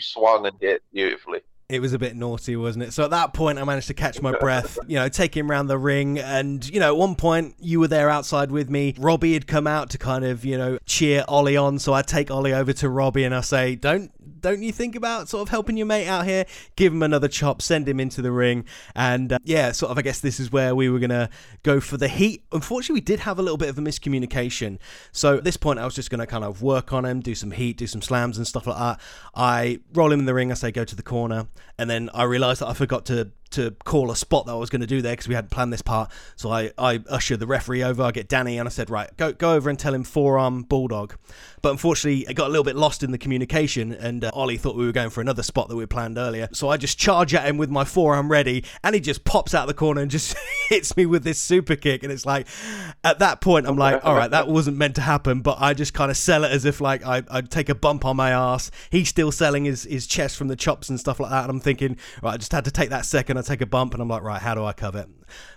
swung and hit beautifully. It was a bit naughty, wasn't it? So at that point, I managed to catch my breath, you know, take him round the ring. And, you know, at one point, you were there outside with me. Robbie had come out to kind of, you know, cheer Ollie on. So I take Ollie over to Robbie and I say, don't you think about sort of helping your mate out here? Give him another chop, send him into the ring. And, sort of, I guess this is where we were going to go for the heat. Unfortunately, we did have a little bit of a miscommunication. So at this point, I was just going to kind of work on him, do some heat, do some slams and stuff like that. I roll him in the ring. I say, go to the corner. And then I realised that I forgot to call a spot that I was going to do there, because we hadn't planned this part. So I usher the referee over, I get Danny, and I said, right, go over and tell him forearm bulldog. But unfortunately, I got a little bit lost in the communication, and Ollie thought we were going for another spot that we planned earlier. So I just charge at him with my forearm ready, and he just pops out the corner and just hits me with this super kick. And it's like, at that point, I'm like, all right, that wasn't meant to happen, but I just kind of sell it as if like I take a bump on my ass. He's still selling his chest from the chops and stuff like that, and I'm thinking, right, I just had to take that second and I take a bump and I'm like, right, how do I cover it?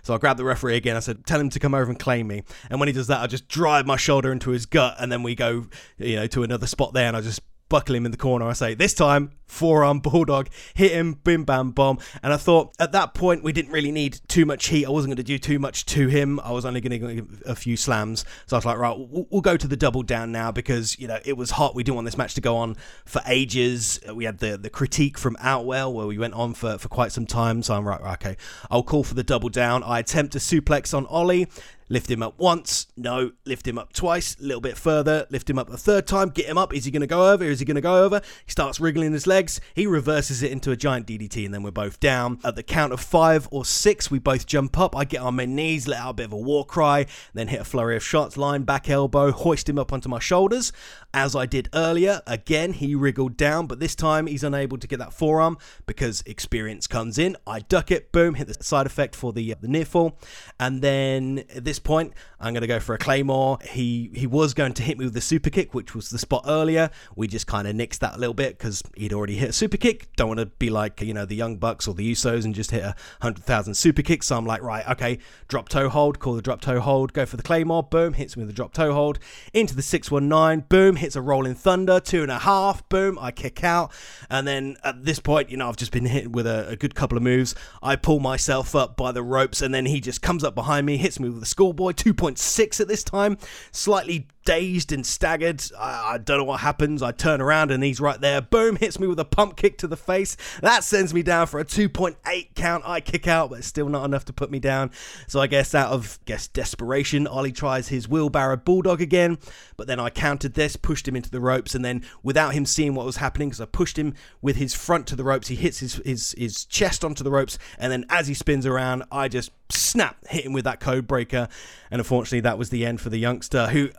So I grabbed the referee again. I said, tell him to come over and claim me. And when he does that, I just drive my shoulder into his gut, and then we go, you know, to another spot there, and I just buckle him in the corner. I say, this time, forearm bulldog, hit him, bim bam bomb. And I thought at that point we didn't really need too much heat. I wasn't going to do too much to him. I was only going to give a few slams. So I was like, right, we'll go to the double down now, because, you know, it was hot. We didn't want this match to go on for ages. We had the critique from Outwell where we went on for quite some time. So I'm right, okay, I'll call for the double down. I attempt a suplex on Ollie. Lift him up once, no. Lift him up twice, a little bit further. Lift him up a third time, get him up. Is he going to go over? Is he going to go over? He starts wriggling his legs. He reverses it into a giant DDT, and then we're both down. At the count of 5 or 6, we both jump up. I get on my knees, let out a bit of a war cry, then hit a flurry of shots, line, back elbow, hoist him up onto my shoulders. As I did earlier, again, he wriggled down, but this time he's unable to get that forearm because experience comes in. I duck it, boom, hit the side effect for the near fall, and then at this point I'm going to go for a claymore. He was going to hit me with the super kick, which was the spot earlier. We just kind of nixed that a little bit because he'd already hit a super kick. Don't want to be like, you know, the Young Bucks or the Usos and just hit 100,000 super kicks. So I'm like, right, okay, drop toe hold, call the drop toe hold, go for the claymore, boom, hits me with the drop toe hold, into the 619, boom, hits a rolling thunder, 2.5, boom, I kick out. And then at this point, you know, I've just been hit with a good couple of moves. I pull myself up by the ropes, and then he just comes up behind me, hits me with the schoolboy, 2.6 at this time, slightly dazed and staggered. I don't know what happens. I turn around and he's right there. Boom, hits me with a pump kick to the face. That sends me down for a 2.8 count. I kick out, but it's still not enough to put me down. So I guess out of desperation, Ollie tries his wheelbarrow bulldog again, but then I countered this, pushed him into the ropes, and then without him seeing what was happening, because I pushed him with his front to the ropes, he hits his chest onto the ropes, and then as he spins around, I just snap, hit him with that code breaker, and unfortunately that was the end for the youngster, who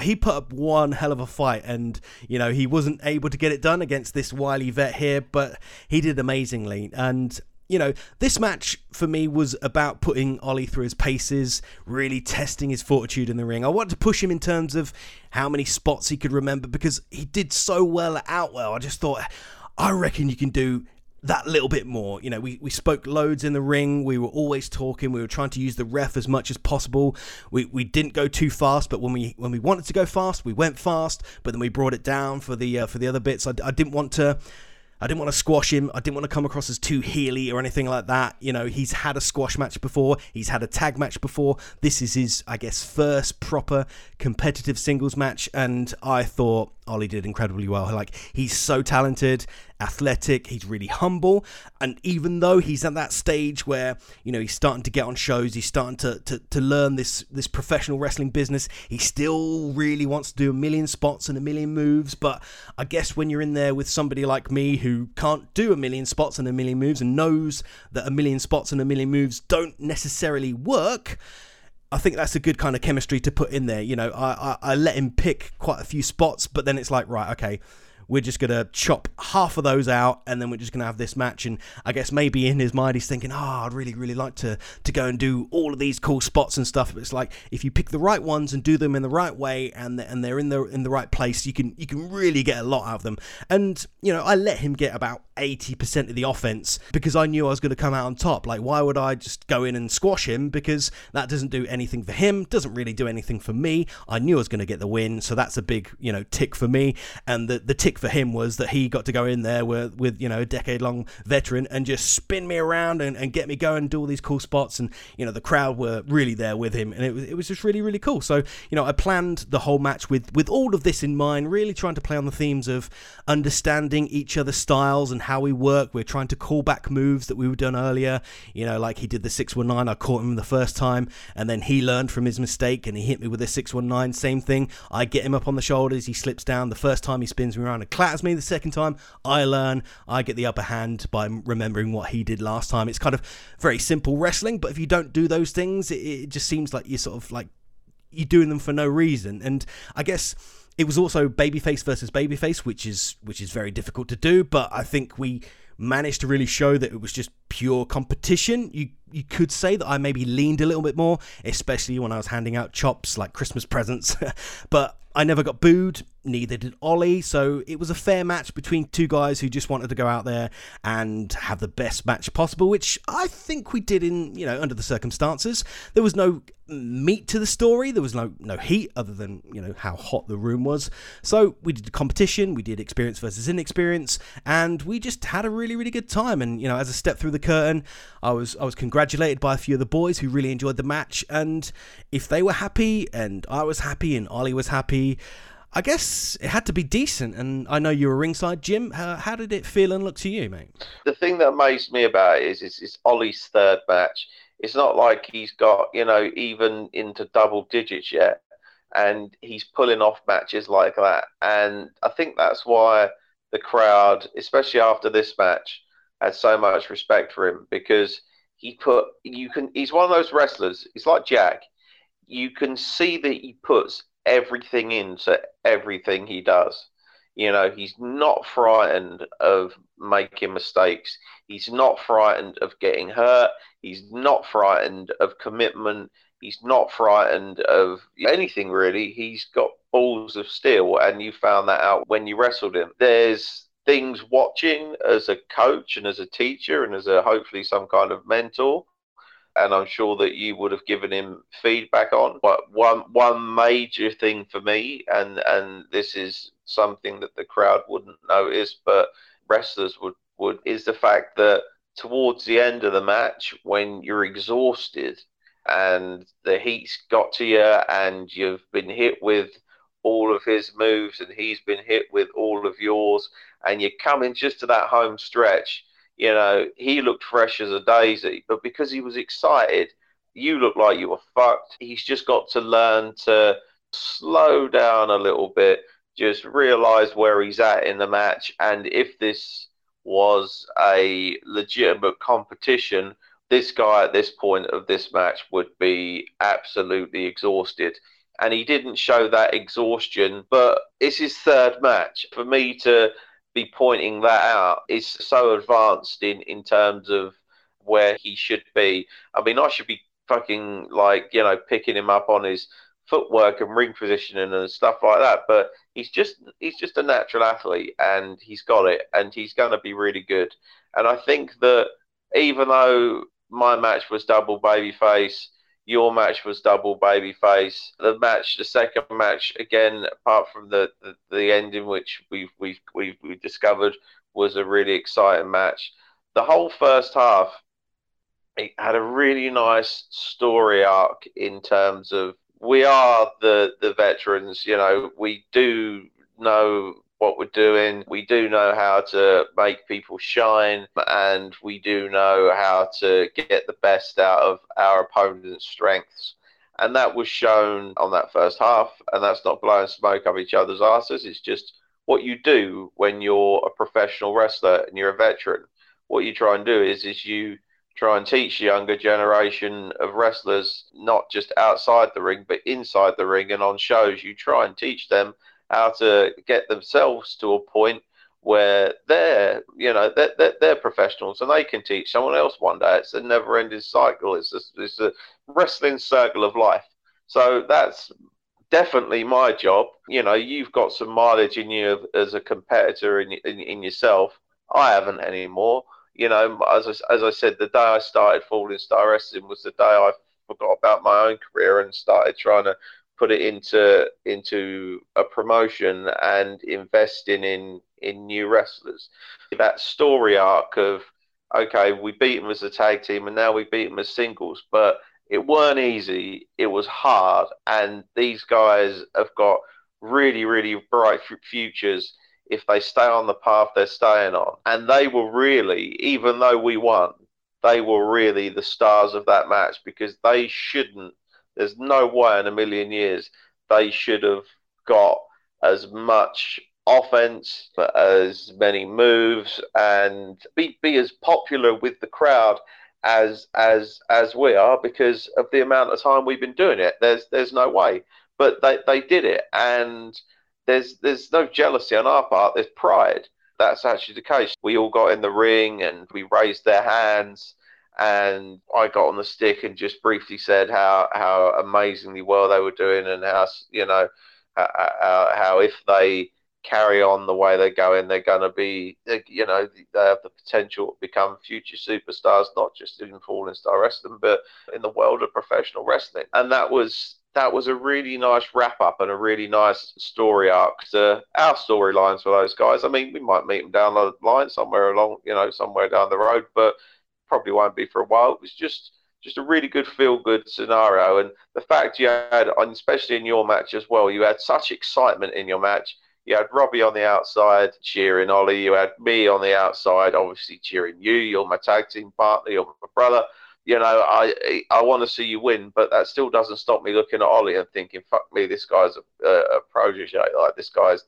he put up one hell of a fight, and you know, he wasn't able to get it done against this wily vet here, but he did amazingly. And you know, this match for me was about putting Ollie through his paces, really testing his fortitude in the ring. I wanted to push him in terms of how many spots he could remember, because he did so well at Outwell. I just thought, I reckon you can do that little bit more. You know, we spoke loads in the ring. We were always talking. We were trying to use the ref as much as possible. We didn't go too fast, but when we wanted to go fast, we went fast. But then we brought it down for the other bits. I didn't want to squash him. I didn't want to come across as too heely or anything like that. You know, he's had a squash match before. He's had a tag match before. This is his, I guess, first proper competitive singles match. And I thought Ollie did incredibly well. Like, he's so talented, athletic. He's really humble. And even though he's at that stage where, you know, he's starting to get on shows, he's starting to learn this professional wrestling business, he still really wants to do a million spots and a million moves. But I guess when you're in there with somebody like me who can't do a million spots and a million moves, and knows that a million spots and a million moves don't necessarily work, I think that's a good kind of chemistry to put in there. You know, I let him pick quite a few spots, but then it's like, right, okay, we're just going to chop half of those out, and then we're just going to have this match. And I guess maybe in his mind he's thinking, I'd really, really like to go and do all of these cool spots and stuff. But it's like, if you pick the right ones and do them in the right way, and they're in the right place, you can really get a lot out of them. And, you know, I let him get about 80% of the offense because I knew I was going to come out on top. Like, why would I just go in and squash him? Because that doesn't do anything for him, doesn't really do anything for me. I knew I was going to get the win, so that's a big, you know, tick for me. And the tick for him was that he got to go in there with you know, a decade-long veteran and just spin me around and get me going, do all these cool spots. And, you know, the crowd were really there with him, and it was just really, really cool. So, you know, I planned the whole match with all of this in mind, really trying to play on the themes of understanding each other's styles and how we work. We're trying to call back moves that we were done earlier. You know, like he did the 619, I caught him the first time, and then he learned from his mistake and he hit me with a 619, same thing. I get him up on the shoulders, he slips down. The first time he spins me around and clatters me. The second time I learn, I get the upper hand by remembering what he did last time. It's kind of very simple wrestling, but if you don't do those things, it just seems like you're sort of like you're doing them for no reason. And I guess it was also babyface versus babyface, which is very difficult to do, but I think we managed to really show that it was just pure competition. You could say that I maybe leaned a little bit more, especially when I was handing out chops like Christmas presents. But I never got booed, neither did Ollie, so it was a fair match between two guys who just wanted to go out there and have the best match possible, which I think we did in, under the circumstances. There was no meat to the story, there was no heat other than, how hot the room was. So we did the competition, we did experience versus inexperience, and we just had a really, really good time. And, as I stepped through the curtain, I was congratulated by a few of the boys who really enjoyed the match, and if they were happy and I was happy and Ollie was happy, I guess it had to be decent. And I know you were ringside, Jim. How did it feel and look to you, mate? The thing that amazed me about it is it's Ollie's third match. It's not like he's got, even into double digits yet, and he's pulling off matches like that. And I think that's why the crowd, especially after this match, had so much respect for him, because he's one of those wrestlers. He's like Jack. You can see that he puts everything into everything he does. He's not frightened of making mistakes. He's not frightened of getting hurt. He's not frightened of commitment. He's not frightened of anything, really. He's got balls of steel, and you found that out when you wrestled him. There's things watching as a coach and as a teacher and as a hopefully some kind of mentor, and I'm sure that you would have given him feedback on. But one major thing for me, and this is something that the crowd wouldn't notice, but wrestlers would, is the fact that towards the end of the match, when you're exhausted and the heat's got to you and you've been hit with all of his moves and he's been hit with all of yours, and you're coming just to that home stretch, he looked fresh as a daisy, but because he was excited, you looked like you were fucked. He's just got to learn to slow down a little bit, just realise where he's at in the match. And if this was a legitimate competition, this guy at this point of this match would be absolutely exhausted. And he didn't show that exhaustion, but it's his third match. For me to be pointing that out is so advanced in terms of where he should be. I mean, I should be fucking picking him up on his footwork and ring positioning and stuff like that, but he's just a natural athlete, and he's got it, and he's going to be really good. And I think that even though my match was double babyface, your match was double babyface, the second match, again, apart from the ending, which we discovered was a really exciting match, the whole first half, it had a really nice story arc in terms of we are the veterans, we do know what we're doing, we do know how to make people shine, and we do know how to get the best out of our opponent's strengths. And that was shown on that first half, and that's not blowing smoke up each other's asses, it's just what you do when you're a professional wrestler and you're a veteran. What you try and do is you try and teach the younger generation of wrestlers, not just outside the ring, but inside the ring and on shows, you try and teach them how to get themselves to a point where they're professionals and they can teach someone else one day. It's a never-ending cycle. It's a wrestling circle of life. So that's definitely my job. You've got some mileage in you as a competitor in yourself. I haven't anymore. As I said, the day I started Falling Star Wrestling was the day I forgot about my own career and started trying to put it into a promotion and investing in new wrestlers. That story arc of, okay, we beat them as a tag team and now we beat them as singles, but it weren't easy, it was hard, and these guys have got really, really bright futures if they stay on the path they're staying on. And they were really, even though we won, they were really the stars of that match, because they shouldn't, there's no way in a million years they should have got as much offense, as many moves, and be as popular with the crowd as we are, because of the amount of time we've been doing it. There's no way. But they did it, and there's no jealousy on our part. There's pride. that's actually the case. We all got in the ring and we raised their hands, and I got on the stick and just briefly said how amazingly well they were doing, and how, you know, how if they carry on the way they're going, they're going to be, you know, they have the potential to become future superstars, not just in Falling Star Wrestling, but in the world of professional wrestling. And that was a really nice wrap-up and a really nice story arc to our storylines for those guys. I mean, we might meet them down the line somewhere along, you know, somewhere down the road, but probably won't be for a while. It was just a really good feel-good scenario. And the fact you had, and especially in your match as well, you had such excitement in your match. You had Robbie on the outside cheering Ollie. You had me on the outside, obviously cheering you. You're my tag team partner. You're my brother. You know, I want to see you win, but that still doesn't stop me looking at Ollie and thinking, fuck me, this guy's a protege. Like, this guy's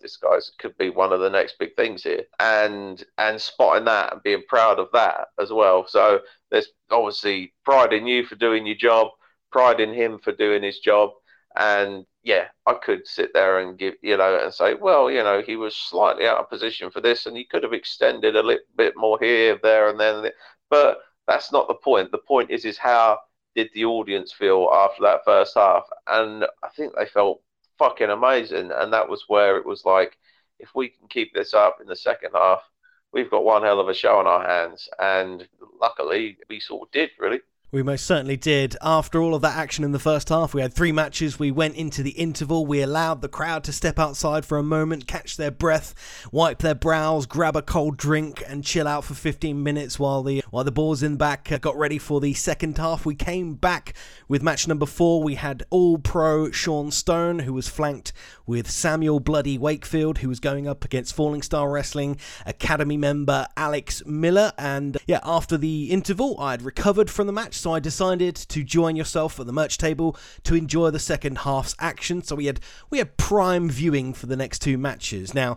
could be one of the next big things here. And spotting that and being proud of that as well. So there's obviously pride in you for doing your job, pride in him for doing his job. And yeah, I could sit there and give, you know, and say, well, you know, he was slightly out of position for this and he could have extended a little bit more here, there, and then, but that's not the point. The point is how did the audience feel after that first half? And I think they felt fucking amazing. And that was where it was like, if we can keep this up in the second half, we've got one hell of a show on our hands. And luckily, we sort of did, really. We most certainly did. After all of that action in the first half, we had three matches. We went into the interval. We allowed the crowd to step outside for a moment, catch their breath, wipe their brows, grab a cold drink and chill out for 15 minutes while the boys in back got ready for the second half. We came back with match number 4. We had All-Pro Sean Stone, who was flanked with Samuel Bloody Wakefield, who was going up against Falling Star Wrestling Academy member Alex Miller. And yeah, after the interval, I had recovered from the match, so I decided to join yourself at the merch table to enjoy the second half's action. So we had prime viewing for the next two matches. Now,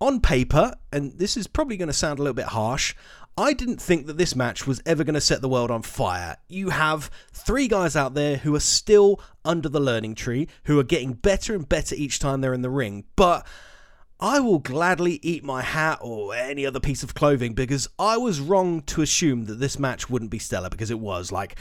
on paper, and this is probably going to sound a little bit harsh, I didn't think that this match was ever going to set the world on fire. You have three guys out there who are still under the learning tree, who are getting better and better each time they're in the ring, but I will gladly eat my hat or any other piece of clothing, because I was wrong to assume that this match wouldn't be stellar, because it was. Like,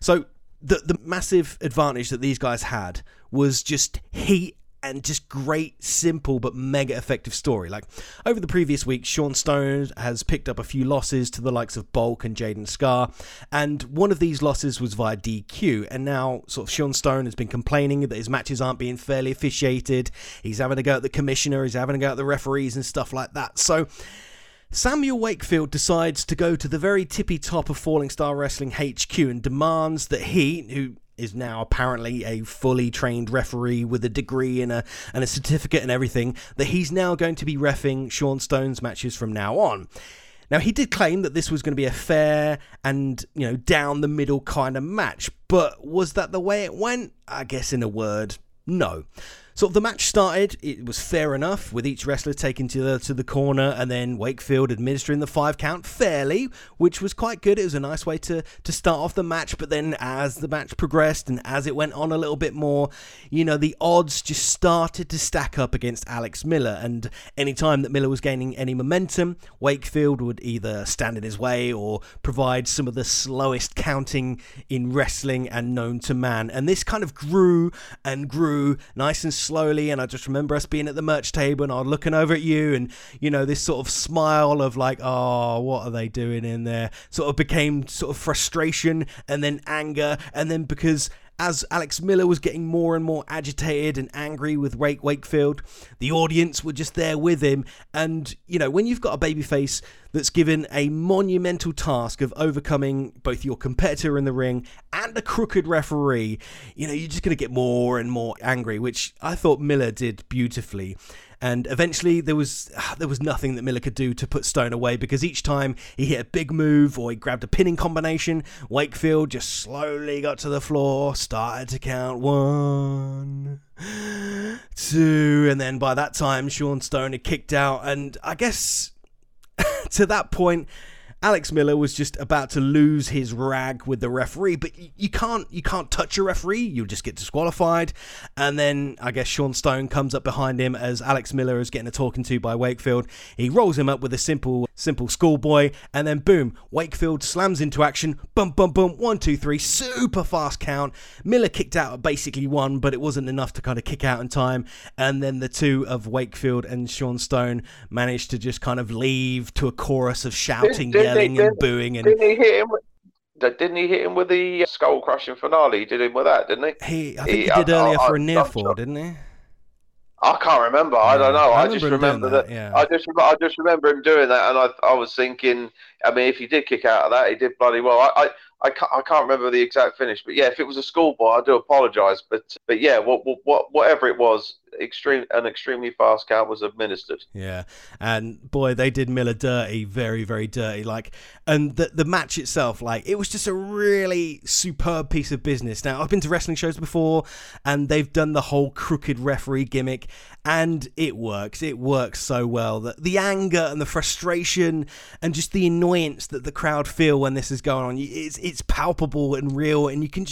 so the massive advantage that these guys had was just heat and just great, simple, but mega effective story. Like, over the previous week, Sean Stone has picked up a few losses to the likes of Bulk and Jaden Scar, and one of these losses was via DQ, and now sort of Sean Stone has been complaining that his matches aren't being fairly officiated. He's having to go at the commissioner, he's having to go at the referees and stuff like that. So Samuel Wakefield decides to go to the very tippy top of Falling Star Wrestling HQ and demands that he, who is now apparently a fully trained referee with a degree and a certificate and everything, that he's now going to be reffing Sean Stone's matches from now on. Now, he did claim that this was going to be a fair and, you know, down the middle kind of match, but was that the way it went? I guess, in a word, no. So the match started, it was fair enough, with each wrestler taken to the corner and then Wakefield administering the 5 count fairly, which was quite good. It was a nice way to start off the match, but then as the match progressed and as it went on a little bit more, you know, the odds just started to stack up against Alex Miller, and any time that Miller was gaining any momentum, Wakefield would either stand in his way or provide some of the slowest counting in wrestling and known to man. And this kind of grew and grew nice and slowly, and I just remember us being at the merch table and I was looking over at you, and, you know, this sort of smile of like, oh, what are they doing in there, sort of became sort of frustration and then anger, and then because as Alex Miller was getting more and more agitated and angry with Wakefield, the audience were just there with him. And, you know, when you've got a babyface that's given a monumental task of overcoming both your competitor in the ring and a crooked referee, you know, you're just going to get more and more angry, which I thought Miller did beautifully. And eventually there was nothing that Miller could do to put Stone away, because each time he hit a big move or he grabbed a pinning combination, Wakefield just slowly got to the floor, started to count 1, 2, and then by that time Sean Stone had kicked out. And I guess to that point, Alex Miller was just about to lose his rag with the referee, but you can't touch a referee. You'll just get disqualified. And then I guess Sean Stone comes up behind him as Alex Miller is getting a talking to by Wakefield. He rolls him up with a simple schoolboy, and then boom, Wakefield slams into action. Bum, bum, bum, 1, 2, 3, super fast count. Miller kicked out at basically one, but it wasn't enough to kind of kick out in time. And then the two of Wakefield and Sean Stone managed to just kind of leave to a chorus of shouting, yelling and booing. And didn't he hit him with the skull crushing finale? He did him with that, didn't he? I think he did earlier for a near fall, didn't he? I can't remember. I don't know. I just remember that. Yeah. I just remember him doing that, and I was thinking. I mean, if he did kick out of that, he did bloody well. I can't remember the exact finish, but yeah, if it was a schoolboy, I do apologise. But yeah, whatever it was, an extremely fast count was administered. Yeah, and boy, they did Miller dirty, very, very dirty. Like, and the match itself, like, it was just a really superb piece of business. Now, I've been to wrestling shows before, and they've done the whole crooked referee gimmick, and it works. It works so well. The anger and the frustration and just the annoyance that the crowd feel when this is going on, it's palpable and real, and you can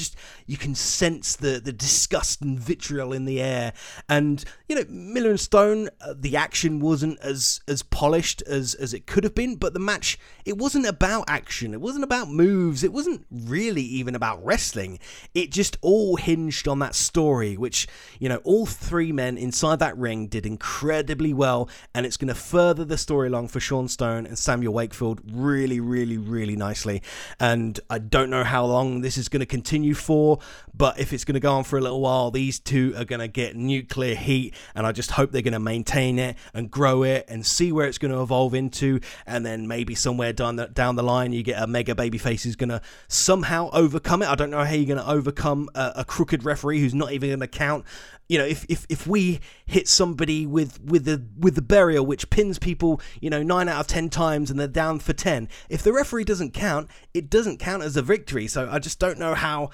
sense the disgust and vitriol in the air. And you know, Miller and Stone, the action wasn't as polished as it could have been, but the match, it wasn't about action, it wasn't about moves, it wasn't really even about wrestling. It just all hinged on that story, which, you know, all three men inside that ring did incredibly well, and it's going to further the story along for Sean Stone and Samuel Wakefield really, really, really nicely. And I don't know how long this is going to continue for, but if it's going to go on for a little while, these two are going to get nuclear heat, and I just hope they're going to maintain it and grow it and see where it's going to evolve into. And then maybe somewhere down the line, you get a mega babyface who's going to somehow overcome it. I don't know how you're going to overcome a crooked referee who's not even going to count. You know, if we hit somebody with the burial, which pins people, you know, 9 out of 10 times, and they're down for 10, if the referee doesn't count, it doesn't count as a victory. So I just don't know how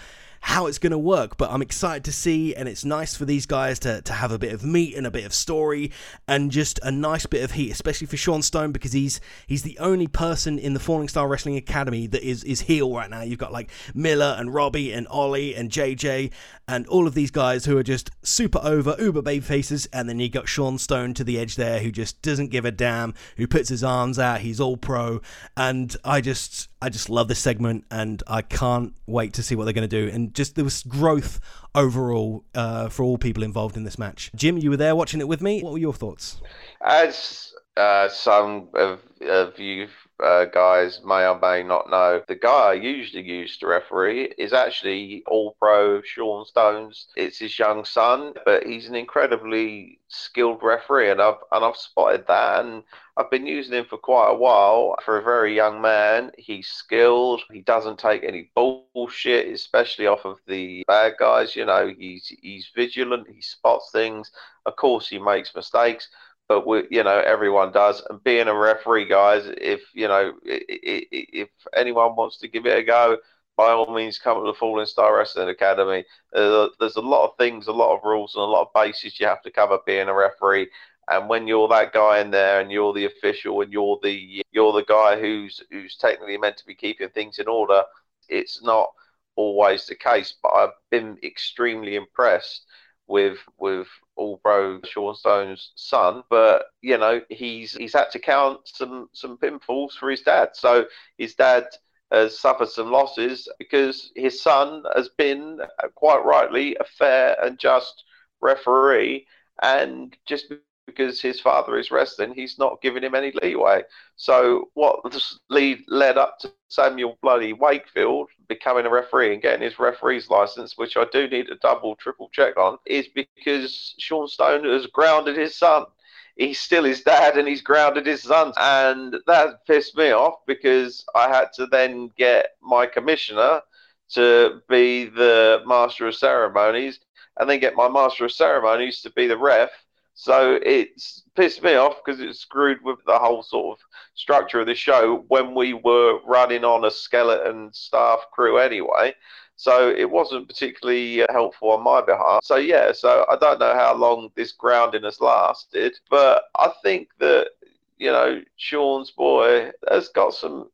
it's going to work, but I'm excited to see, and it's nice for these guys to have a bit of meat and a bit of story and just a nice bit of heat, especially for Sean Stone, because he's the only person in the Falling Star Wrestling Academy that is heel right now. You've got like Miller and Robbie and Ollie and JJ and all of these guys who are just super over, uber baby faces, and then you got Sean Stone to the edge there, who just doesn't give a damn, who puts his arms out, he's all pro, and I just love this segment, and I can't wait to see what they're going to do. And just there was growth overall for all people involved in this match. Jim, you were there watching it with me. What were your thoughts? As some of you guys may or may not know, the guy I usually use to referee is actually All-Pro Sean Stones. It's his young son, but he's an incredibly skilled referee, and I've spotted that, and I've been using him for quite a while. For a very young man, he's skilled. He doesn't take any bullshit, especially off of the bad guys. You know, he's vigilant. He spots things. Of course, he makes mistakes. But we, you know, everyone does. And being a referee, guys, if you know, if anyone wants to give it a go, by all means, come to the Falling Star Wrestling Academy. There's a lot of things, a lot of rules, and a lot of bases you have to cover being a referee. And when you're that guy in there, and you're the official, and you're the guy who's technically meant to be keeping things in order, it's not always the case. But I've been extremely impressed with All-Pro Sean Stone's son, but you know, he's had to count some pinfalls for his dad. So his dad has suffered some losses because his son has been, quite rightly, a fair and just referee, and just because his father is wrestling, he's not giving him any leeway. So what this led up to Samuel Bloody Wakefield becoming a referee and getting his referee's license, which I do need a double, triple check on, is because Sean Stone has grounded his son. He's still his dad, and he's grounded his son. And that pissed me off, because I had to then get my commissioner to be the master of ceremonies, and then get my master of ceremonies to be the ref. So it's pissed me off, because it screwed with the whole sort of structure of the show when we were running on a skeleton staff crew anyway. So it wasn't particularly helpful on my behalf. So yeah, so I don't know how long this grounding has lasted, but I think that you know, Sean's boy has got some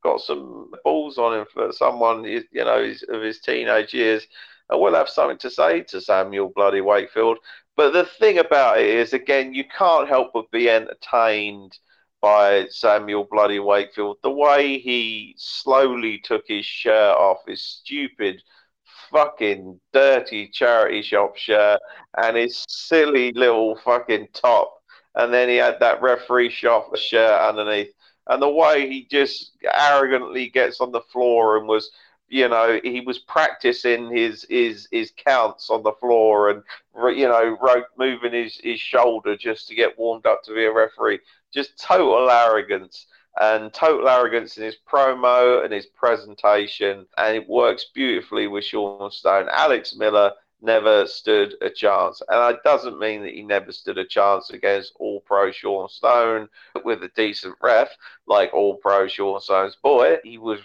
balls on him for someone, you know, of his teenage years, and will have something to say to Samuel Bloody Wakefield. But the thing about it is, again, you can't help but be entertained by Samuel Bloody Wakefield. The way he slowly took his shirt off, his stupid fucking dirty charity shop shirt and his silly little fucking top, and then he had that referee shop shirt underneath, and the way he just arrogantly gets on the floor and was, you know, he was practicing his counts on the floor, and, you know, moving his shoulder just to get warmed up to be a referee. Just total arrogance. And total arrogance in his promo and his presentation, and it works beautifully with Sean Stone. Alex Miller never stood a chance, and it doesn't mean that he never stood a chance against All-Pro Sean Stone with a decent ref, like All-Pro Sean Stone's boy. He was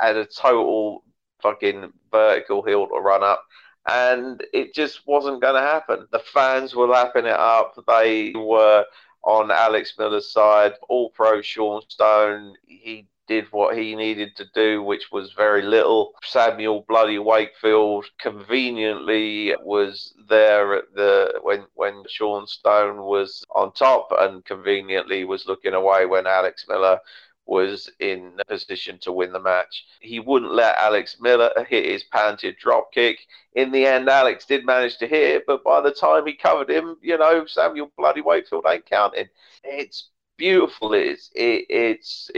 at a total fucking vertical heel to run up, and it just wasn't going to happen. The fans were lapping it up. They were on Alex Miller's side. All-Pro Sean Stone, he did what he needed to do, which was very little. Samuel Bloody Wakefield conveniently was there at the when Sean Stone was on top, and conveniently was looking away when Alex Miller was in a position to win the match. He wouldn't let Alex Miller hit his panted dropkick. In the end, Alex did manage to hit it, but by the time he covered him, you know, Samuel Bloody Wakefield ain't counting. It's beautiful. It's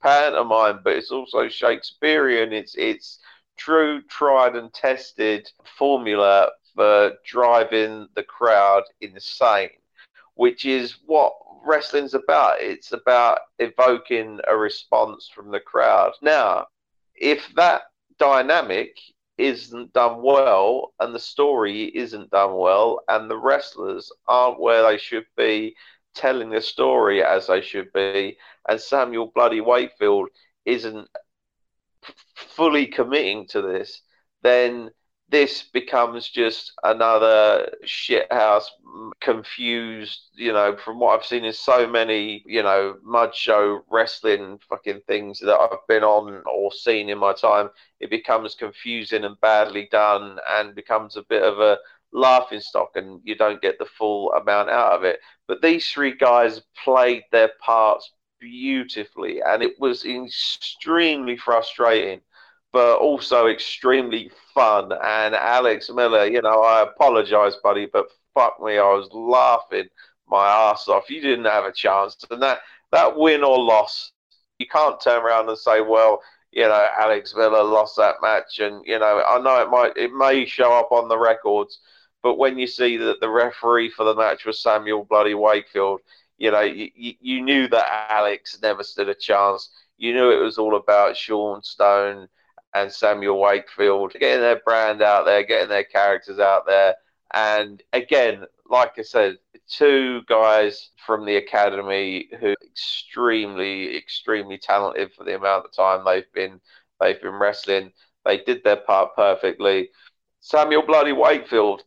pantomime, but it's also Shakespearean. It's true, tried and tested formula for driving the crowd insane, which is what wrestling's about. It's about evoking a response from the crowd. Now, if that dynamic isn't done well, and the story isn't done well, and the wrestlers aren't where they should be, telling the story as they should be, and Samuel Bloody Wakefield isn't fully committing to this, then this becomes just another shithouse, confused, you know, from what I've seen in so many, you know, mud show wrestling fucking things that I've been on or seen in my time. It becomes confusing and badly done, and becomes a bit of a laughing stock, and you don't get the full amount out of it. But these three guys played their parts beautifully, and it was extremely frustrating, but also extremely fun. And Alex Miller, you know, I apologise, buddy, but fuck me, I was laughing my arse off. You didn't have a chance. And that win or loss, you can't turn around and say, well, you know, Alex Miller lost that match. And, you know, I know it may show up on the records, but when you see that the referee for the match was Samuel Bloody Wakefield, you know, you knew that Alex never stood a chance. You knew it was all about Sean Stone and Samuel Wakefield getting their brand out there, getting their characters out there. And again, like I said, two guys from the academy who are extremely, extremely talented for the amount of time they've been wrestling. They did their part perfectly. Samuel Bloody Wakefield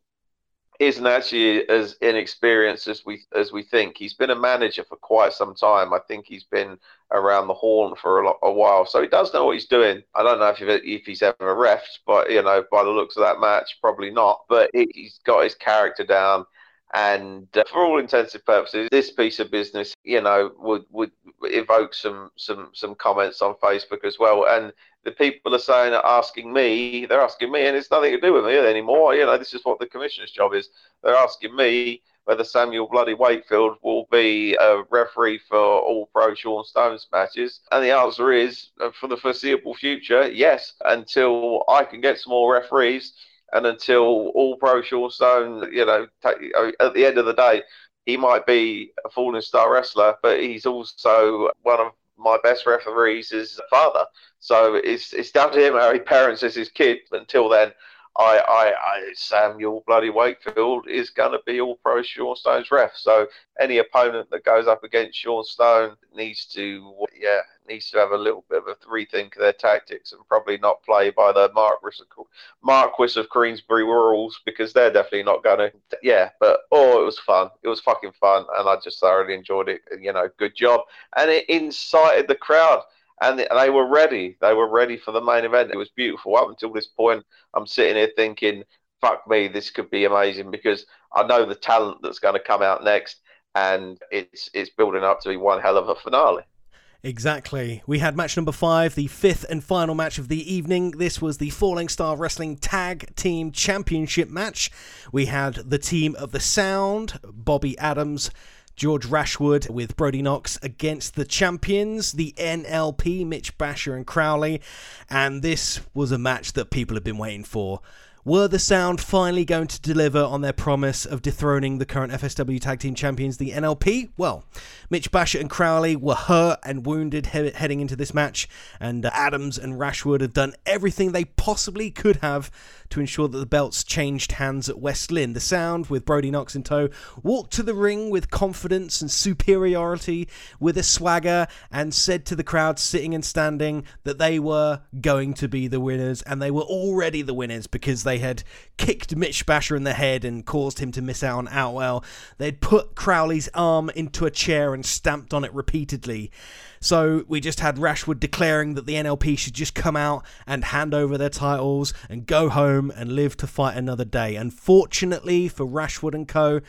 isn't actually as inexperienced as we think. He's been a manager for quite some time. I think he's been around the horn for a while, so he does know what he's doing. I don't know if he's ever refed, but, you know, by the looks of that match, probably not. But he's got his character down, and for all intents and purposes, this piece of business, you know, would evoke some comments on Facebook as well. And the people are asking me, and it's nothing to do with me anymore. You know, this is what the commissioner's job is. They're asking me whether Samuel Bloody Wakefield will be a referee for All-Pro Sean Stone's matches. And the answer is, for the foreseeable future, yes, until I can get some more referees, and until All-Pro Sean Stone, you know, at the end of the day, he might be a falling star wrestler, but he's also one of my best referees is father. So it's down to him how he parents as his kid. Until then, Samuel Bloody Wakefield is going to be All-Pro Sean Stone's ref. So any opponent that goes up against Sean Stone needs to needs to have a little bit of a rethink of their tactics and probably not play by the Marquis of Queensbury rules, because they're definitely not going to. Yeah, but oh, it was fun. It was fucking fun, and I just thoroughly enjoyed it. You know, good job, and it incited the crowd. And they were ready. They were ready for the main event. It was beautiful. Up until this point, I'm sitting here thinking, fuck me, this could be amazing, because I know the talent that's going to come out next, and it's building up to be one hell of a finale. Exactly. We had match number 5, the 5th and final match of the evening. This was the Falling Star Wrestling Tag Team Championship match. We had the team of The Sound, Bobby Adams, George Rashwood with Brody Knox against the champions, the NLP, Mitch Basher and Crowley. And this was a match that people have been waiting for. Were The Sound finally going to deliver on their promise of dethroning the current FSW Tag Team Champions, the NLP? Well, Mitch Basher and Crowley were hurt and wounded heading into this match, and Adams and Rashwood have done everything they possibly could have to ensure that the belts changed hands at West Lynn. The Sound, with Brody Knox in tow, walked to the ring with confidence and superiority, with a swagger, and said to the crowd sitting and standing that they were going to be the winners, and they were already the winners because they had kicked Mitch Basher in the head and caused him to miss out on Outwell. They'd put Crowley's arm into a chair and stamped on it repeatedly. So we just had Rashwood declaring that the NLP should just come out and hand over their titles and go home and live to fight another day. Unfortunately for Rashwood and co,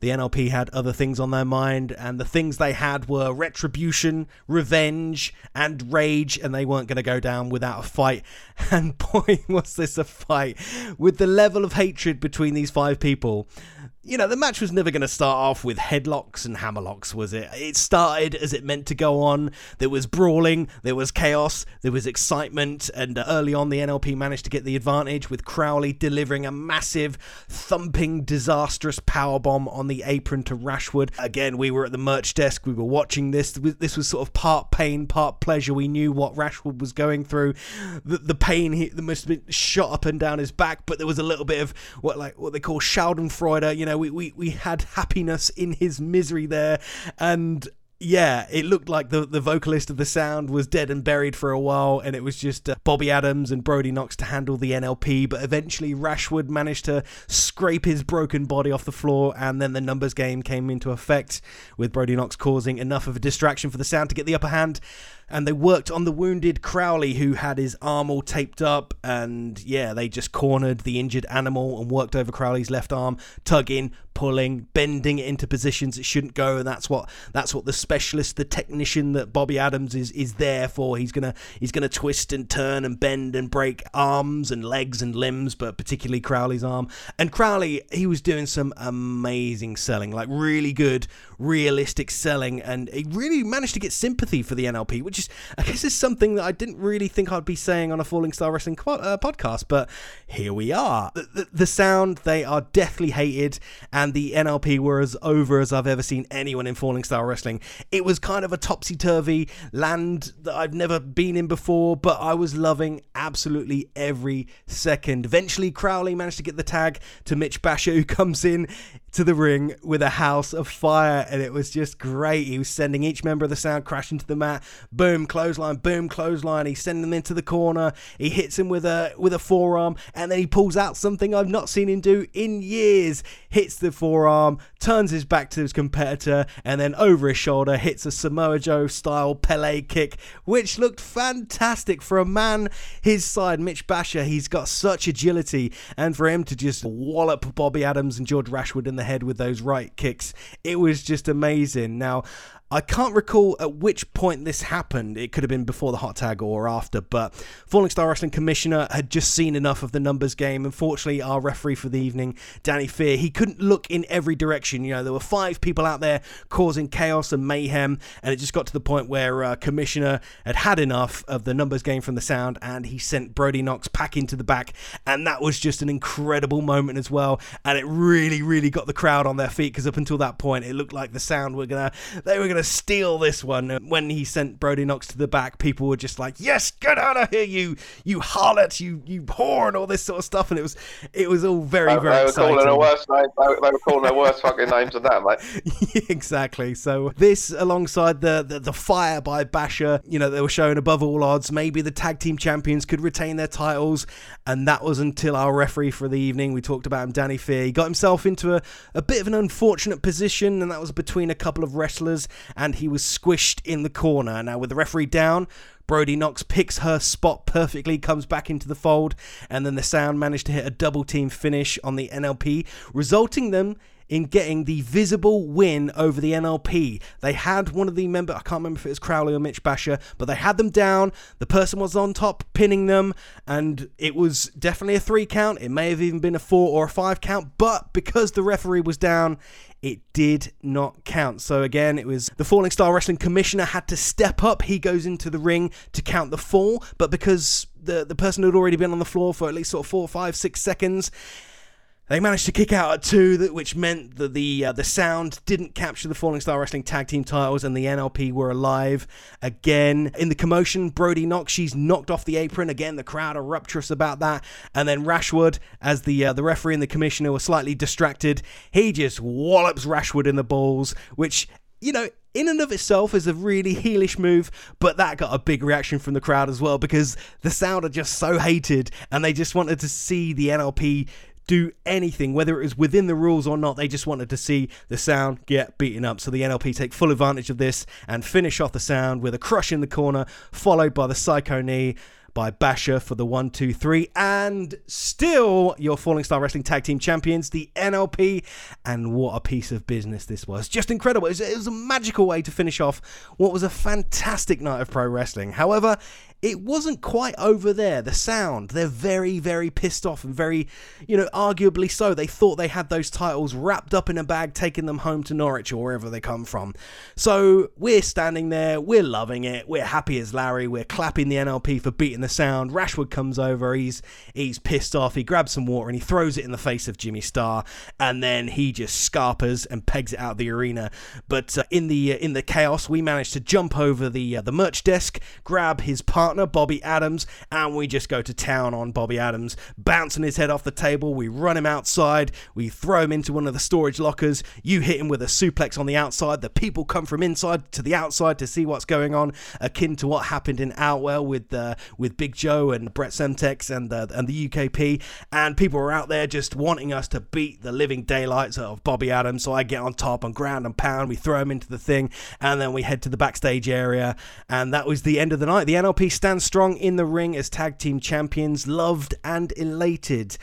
the NLP had other things on their mind, and the things they had were retribution, revenge, and rage, and they weren't going to go down without a fight. And boy, was this a fight. With the level of hatred between these 5 people, you know, the match was never going to start off with headlocks and hammerlocks, was it? It started as it meant to go on. There was brawling, there was chaos, there was excitement, and early on the NLP managed to get the advantage, with Crowley delivering a massive, thumping, disastrous powerbomb on the apron to Rashwood. Again, we were at the merch desk, we were watching this. This was sort of part pain, part pleasure. We knew what Rashwood was going through. The pain, he must have been shot up and down his back, but there was a little bit of what they call Schadenfreude, you know. We had happiness in his misery there, and yeah, it looked like the vocalist of The Sound was dead and buried for a while, and it was just Bobby Adams and Brody Knox to handle the NLP, but eventually Rashwood managed to scrape his broken body off the floor, and then the numbers game came into effect, with Brody Knox causing enough of a distraction for The Sound to get the upper hand. And they worked on the wounded Crowley, who had his arm all taped up. And yeah, they just cornered the injured animal and worked over Crowley's left arm, tugging, pulling, bending it into positions it shouldn't go. And that's what the specialist, the technician that Bobby Adams is there for. He's gonna twist and turn and bend and break arms and legs and limbs, but particularly Crowley's arm. And Crowley, he was doing some amazing selling, like really good, realistic selling, and he really managed to get sympathy for the NLP, which is, I guess, is something that I didn't really think I'd be saying on a Falling Star Wrestling podcast, but here we are. The Sound, they are deathly hated, and the NLP were as over as I've ever seen anyone in Falling Star Wrestling. It was kind of a topsy-turvy land that I've never been in before, but I was loving absolutely every second. Eventually, Crowley managed to get the tag to Mitch Basher, who comes in to the ring with a house of fire, and it was just great. He was sending each member of The Sound crashing to the mat. Boom, clothesline, boom, clothesline. He's sending him into the corner. He hits him with a forearm, and then he pulls out something I've not seen him do in years. Hits the forearm, turns his back to his competitor, and then over his shoulder hits a Samoa Joe style Pele kick, which looked fantastic for a man his side, Mitch Basher. He's got such agility, and for him to just wallop Bobby Adams and George Rashwood in the head with those right kicks, it was just amazing. Now, I can't recall at which point this happened. It could have been before the hot tag or after, but Falling Star Wrestling Commissioner had just seen enough of the numbers game. Unfortunately, our referee for the evening, Danny Fear, he couldn't look in every direction. You know, there were 5 people out there causing chaos and mayhem, and it just got to the point where Commissioner had enough of the numbers game from The Sound, and he sent Brody Knox packing to the back, and that was just an incredible moment as well, and it really, really got the crowd on their feet, because up until that point, it looked like The Sound were going to to steal this one. When he sent Brody Knox to the back, people were just like, yes, get out of here, you harlot, you whore, and all this sort of stuff. And it was all very, very exciting. They were calling their worst fucking names of that, mate. Exactly. So this, alongside the fire by Basher, you know, they were showing above all odds, maybe the tag team champions could retain their titles. And that was until our referee for the evening, we talked about him, Danny Fear. He got himself into a bit of an unfortunate position, and that was between a couple of wrestlers, and he was squished in the corner. Now, with the referee down, Brody Knox picks her spot perfectly, comes back into the fold, and then the Sound managed to hit a double team finish on the NLP, resulting them in getting the visible win over the NLP. They had one of the members, I can't remember if it was Crowley or Mitch Basher, but they had them down, the person was on top pinning them, and it was definitely a 3 count, it may have even been a 4 or a 5 count, but because the referee was down, it did not count. So again, it was the Falling Star Wrestling commissioner had to step up. He goes into the ring to count the fall, but because the person had already been on the floor for at least sort of 4, 5, 6 seconds, they managed to kick out at 2, which meant that the Sound didn't capture the Falling Star Wrestling tag team titles, and the NLP were alive again. In the commotion, Brody Knox, she's knocked off the apron. Again, the crowd are rapturous about that. And then Rashwood, as the referee and the commissioner were slightly distracted, he just wallops Rashwood in the balls, which, you know, in and of itself is a really heelish move, but that got a big reaction from the crowd as well, because the Sound are just so hated, and they just wanted to see the NLP do anything, whether it was within the rules or not. They just wanted to see the Sound get beaten up. So the NLP take full advantage of this and finish off the Sound with a crush in the corner, followed by the psycho knee by Basher for the 1, 2, 3, and still your Falling Star Wrestling tag team champions, the NLP. And what a piece of business this was. Just incredible. It was a magical way to finish off what was a fantastic night of pro wrestling. However, it wasn't quite over there. The Sound, they're very, very pissed off, and very, you know, arguably so. They thought they had those titles wrapped up in a bag, taking them home to Norwich or wherever they come from. So we're standing there, we're loving it, we're happy as Larry, we're clapping the NLP for beating the Sound. Rashwood comes over, he's pissed off, he grabs some water and he throws it in the face of Jimmy Starr, and then he just scarpers and pegs it out of the arena. But in the chaos, we managed to jump over the merch desk, grab his partner, Bobby Adams, and we just go to town on Bobby Adams, bouncing his head off the table. We run him outside, we throw him into one of the storage lockers, you hit him with a suplex on the outside, the people come from inside to the outside to see what's going on, akin to what happened in Outwell with Big Joe and Brett Semtex and the UKP, and people were out there just wanting us to beat the living daylights out of Bobby Adams. So I get on top and ground and pound, we throw him into the thing, and then we head to the backstage area, and that was the end of the night. The NLP stand strong in the ring as tag team champions, loved and elated.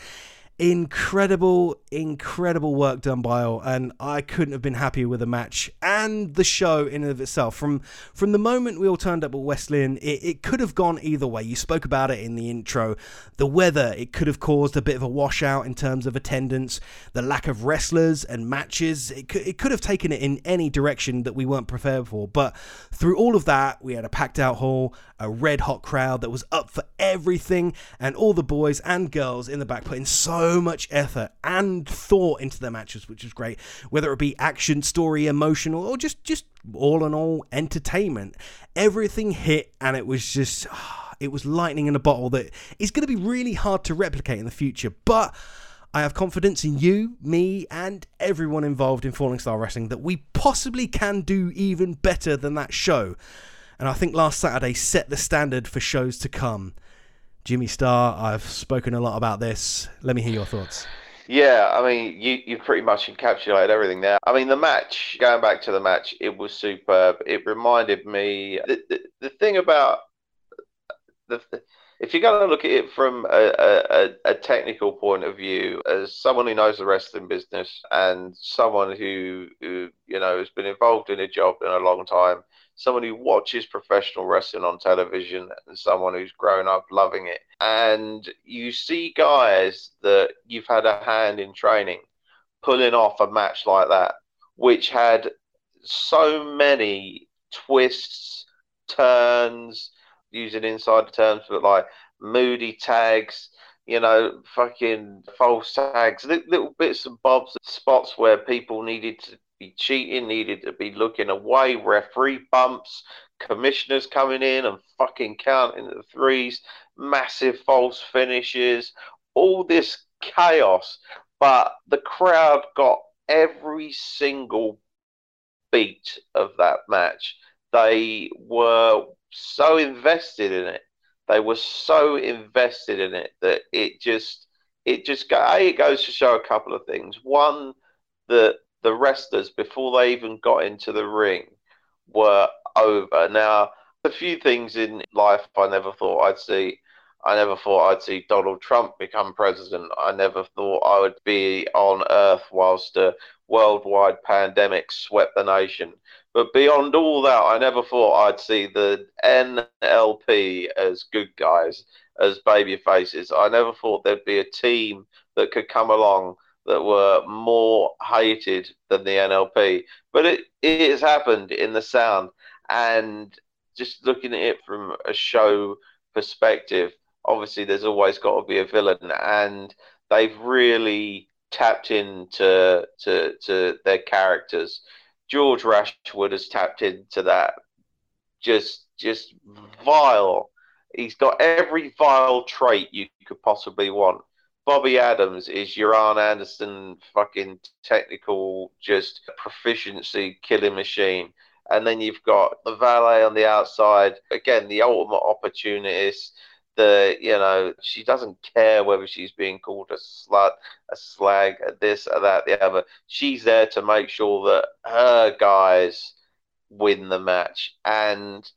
Incredible work done by all, and I couldn't have been happier with the match and the show in and of itself. From the moment we all turned up at West Lynn, it could have gone either way. You spoke about it in the intro. The weather, it could have caused a bit of a washout in terms of attendance. The lack of wrestlers and matches, it could have taken it in any direction that we weren't prepared for. But through all of that, we had a packed out hall, a red hot crowd that was up for everything, and all the boys and girls in the back putting so much effort and thought into their matches, which is great, whether it be action, story, emotional, or just all in all entertainment. Everything hit, and it was just, it was lightning in a bottle that is going to be really hard to replicate in the future. But I have confidence in you, me, and everyone involved in Falling Star Wrestling that we possibly can do even better than that show. And I think last Saturday set the standard for shows to come. Jimmy Starr, I've spoken a lot about this. Let me hear your thoughts. Yeah, I mean, you pretty much encapsulated everything there. I mean, the match, going back to the match, it was superb. It reminded me, the thing about, if you're going to look at it from a technical point of view, as someone who knows the wrestling business and someone who, you know, has been involved in a job in a long time, someone who watches professional wrestling on television, and someone who's grown up loving it. And you see guys that you've had a hand in training pulling off a match like that, which had so many twists, turns, using insider terms, but like moody tags, you know, fucking false tags, little bits and bobs, spots where people needed to be cheating, needed to be looking away, referee bumps, commissioners coming in and fucking counting the threes, massive false finishes, all this chaos. But the crowd got every single beat of that match. They were so invested in it. They were so invested in it that it goes to show a couple of things. One, that the wrestlers, before they even got into the ring, were over. Now, a few things in life I never thought I'd see. I never thought I'd see Donald Trump become president. I never thought I would be on Earth whilst a worldwide pandemic swept the nation. But beyond all that, I never thought I'd see the NLP as good guys, as baby faces. I never thought there'd be a team that could come along that were more hated than the NLP. But it has happened in the Sound. And just looking at it from a show perspective, obviously there's always got to be a villain, and they've really tapped into to their characters. George Rashwood has tapped into that. Just vile. He's got every vile trait you could possibly want. Bobby Adams is your Arn Anderson fucking technical, just proficiency killing machine. And then you've got the valet on the outside, again, the ultimate opportunist. She doesn't care whether she's being called a slut, a slag, a this, a that, the other. She's there to make sure that her guys win the match. And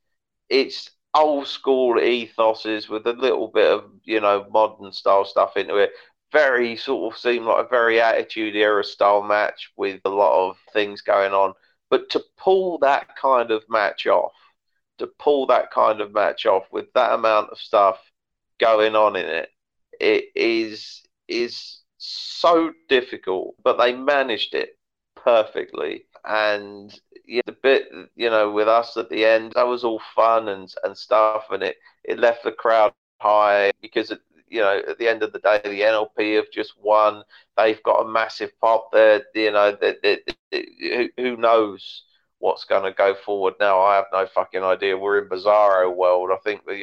it's old school ethoses with a little bit of, modern style stuff into it. Very sort of seemed like a very Attitude Era style match with a lot of things going on. But to pull that kind of match off, with that amount of stuff going on in it, it is so difficult. But they managed it perfectly. And the bit, with us at the end, that was all fun and stuff. And it left the crowd high because, at the end of the day, the NLP have just won. They've got a massive pop there. Who knows what's going to go forward now? I have no fucking idea. We're in bizarro world. I think that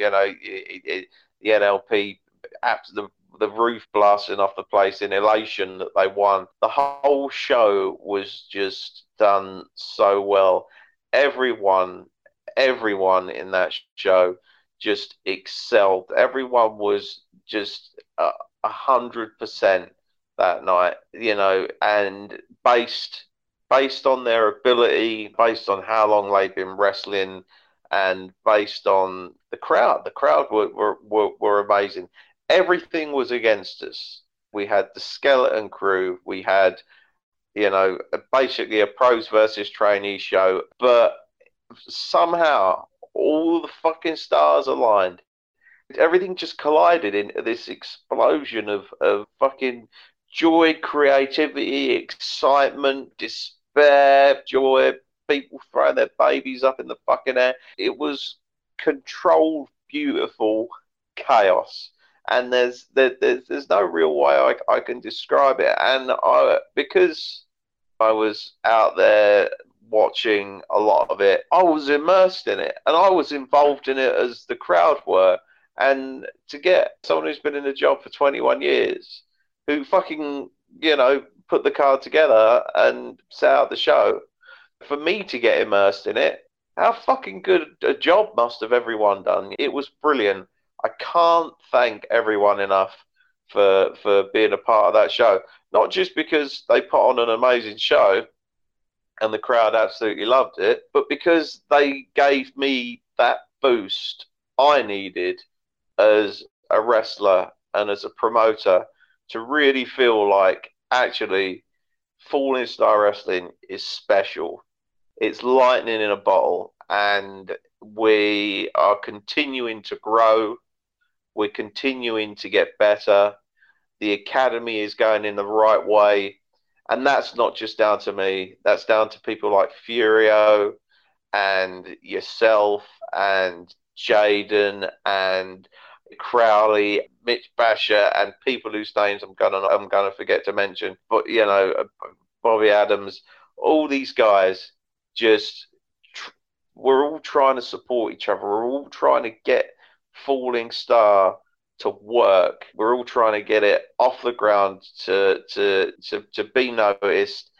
the NLP, the roof blasting off the place in elation that they won. The whole show was just done so well. Everyone in that show just excelled. Everyone was just 100% that night, and based on their ability, based on how long they've been wrestling, and based on the crowd. The crowd were amazing. Everything was against us. We had the skeleton crew. We had, basically a pros versus trainee show. But somehow all the fucking stars aligned. Everything just collided into this explosion of fucking joy, creativity, excitement, despair, joy, people throwing their babies up in the fucking air. It was controlled, beautiful chaos. And there's no real way I can describe it. And because I was out there watching a lot of it, I was immersed in it, and I was involved in it as the crowd were. And to get someone who's been in the job for 21 years, who fucking, put the card together and set out the show, for me to get immersed in it, how fucking good a job must have everyone done. It was brilliant. I can't thank everyone enough for being a part of that show. Not just because they put on an amazing show and the crowd absolutely loved it, but because they gave me that boost I needed as a wrestler and as a promoter to really feel like, actually, Falling Star Wrestling is special. It's lightning in a bottle, and we are continuing to grow. We're continuing to get better. The academy is going in the right way. And that's not just down to me. That's down to people like Furio and yourself and Jaden and Crowley, Mitch Basher, and people whose names I'm gonna forget to mention. But Bobby Adams, all these guys just we're all trying to support each other. We're all trying to get Falling Star to work. We're all trying to get it off the ground to be noticed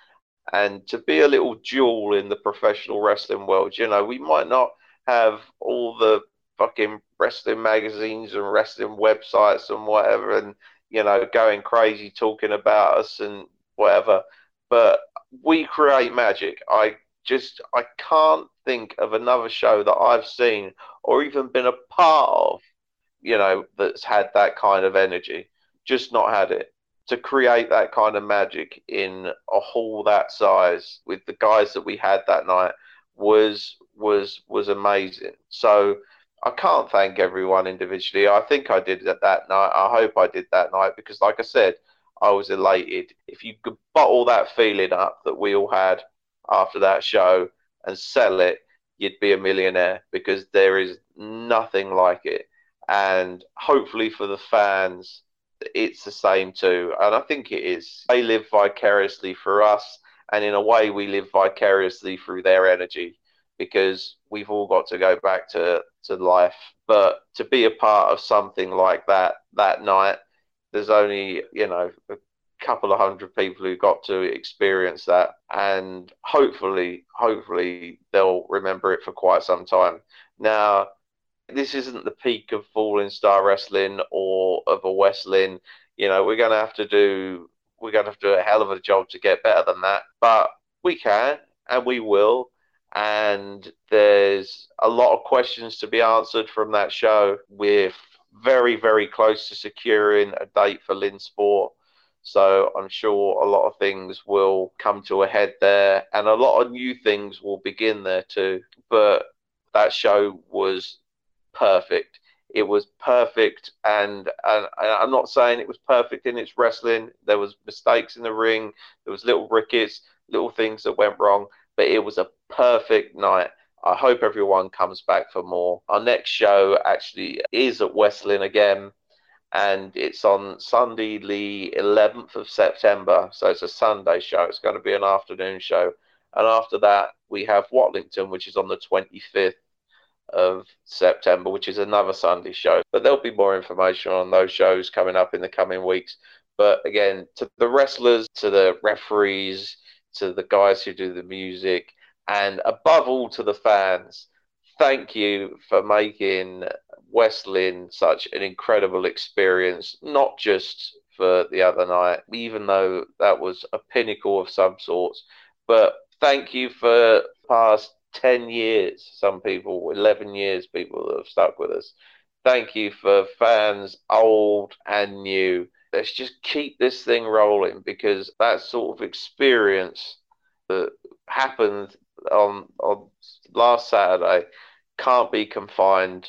and to be a little jewel in the professional wrestling world. You know, we might not have all the fucking wrestling magazines and wrestling websites and whatever, and, you know, going crazy talking about us and whatever, but we create magic. I can't think of another show that I've seen or even been a part of, you know, that's had that kind of energy. Just not had it. To create that kind of magic in a hall that size with the guys that we had that night was amazing. So I can't thank everyone individually. I think I did that night. I hope I did that night, because like I said, I was elated. If you could bottle that feeling up that we all had after that show and sell it, you'd be a millionaire, because there is nothing like it. And hopefully for the fans, it's the same too. And I think it is. They live vicariously for us, and in a way we live vicariously through their energy, because we've all got to go back to life. But to be a part of something like that night, there's only, you know, a couple of hundred people who got to experience that, and hopefully they'll remember it for quite some time. Now, this isn't the peak of Falling Star Wrestling or of a West Lynn. You know, we're gonna have to do a hell of a job to get better than that, but we can and we will. And there's a lot of questions to be answered from that show. We're very, very close to securing a date for Lynn Sport, so I'm sure a lot of things will come to a head there, and a lot of new things will begin there too. But that show was perfect. It was perfect, and I'm not saying it was perfect in its wrestling. There was mistakes in the ring. There was little rickets, little things that went wrong, but it was a perfect night. I hope everyone comes back for more. Our next show actually is at West Lynn again, and it's on Sunday the 11th of September, so it's a Sunday show. It's going to be an afternoon show, and after that we have Watlington, which is on the 25th of September, which is another Sunday show. But there'll be more information on those shows coming up in the coming weeks. But again, to the wrestlers, to the referees, to the guys who do the music, and above all to the fans, thank you for making West Lynn such an incredible experience, not just for the other night, even though that was a pinnacle of some sorts, but thank you for past 10 years, some people, 11 years, people that have stuck with us. Thank you for fans, old and new. Let's just keep this thing rolling, because that sort of experience that happened on last Saturday can't be confined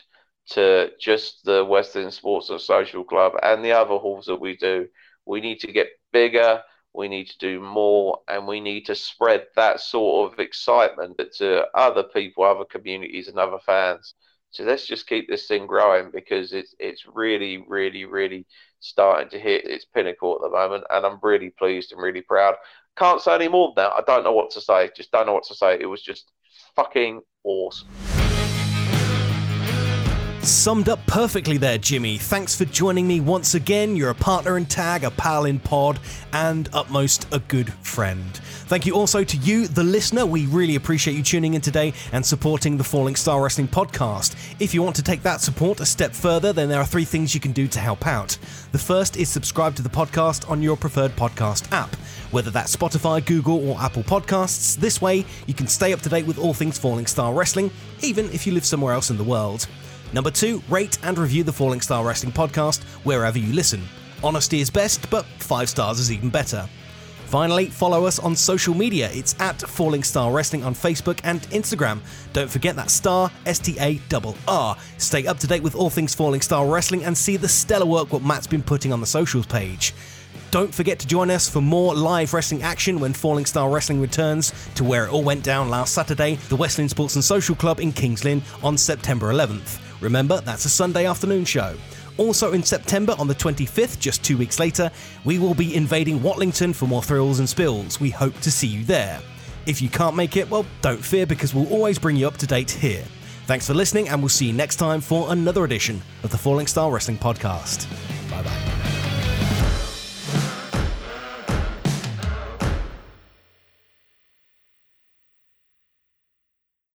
to just the Westland Sports and Social Club and the other halls that we do. We need to get bigger, we need to do more, and we need to spread that sort of excitement to other people, other communities and other fans. So let's just keep this thing growing, because it's really, really, really starting to hit its pinnacle at the moment, and I'm really pleased and really proud. Can't say any more than that. I don't know what to say. Just don't know what to say. It was just fucking awesome. Summed up perfectly there, Jimmy. Thanks for joining me once again. You're a partner in tag, a pal in pod, and upmost a good friend. Thank you also to you, the listener. We really appreciate you tuning in today and supporting the Falling Star Wrestling podcast. If you want to take that support a step further, then there are 3 things you can do to help out. The first is subscribe to the podcast on your preferred podcast app, whether that's Spotify, Google, or Apple Podcasts. This way, you can stay up to date with all things Falling Star Wrestling, even if you live somewhere else in the world. Number 2, rate and review the Falling Star Wrestling podcast wherever you listen. Honesty is best, but 5 stars is even better. Finally, follow us on social media. It's at Falling Star Wrestling on Facebook and Instagram. Don't forget that star, STARR. Stay up to date with all things Falling Star Wrestling and see the stellar work what Matt's been putting on the socials page. Don't forget to join us for more live wrestling action when Falling Star Wrestling returns to where it all went down last Saturday, the Westland Sports and Social Club in Kings Lynn on September 11th. Remember, that's a Sunday afternoon show. Also in September, on the 25th, just 2 weeks later, we will be invading Watlington for more thrills and spills. We hope to see you there. If you can't make it, well, don't fear, because we'll always bring you up to date here. Thanks for listening, and we'll see you next time for another edition of the Falling Star Wrestling Podcast.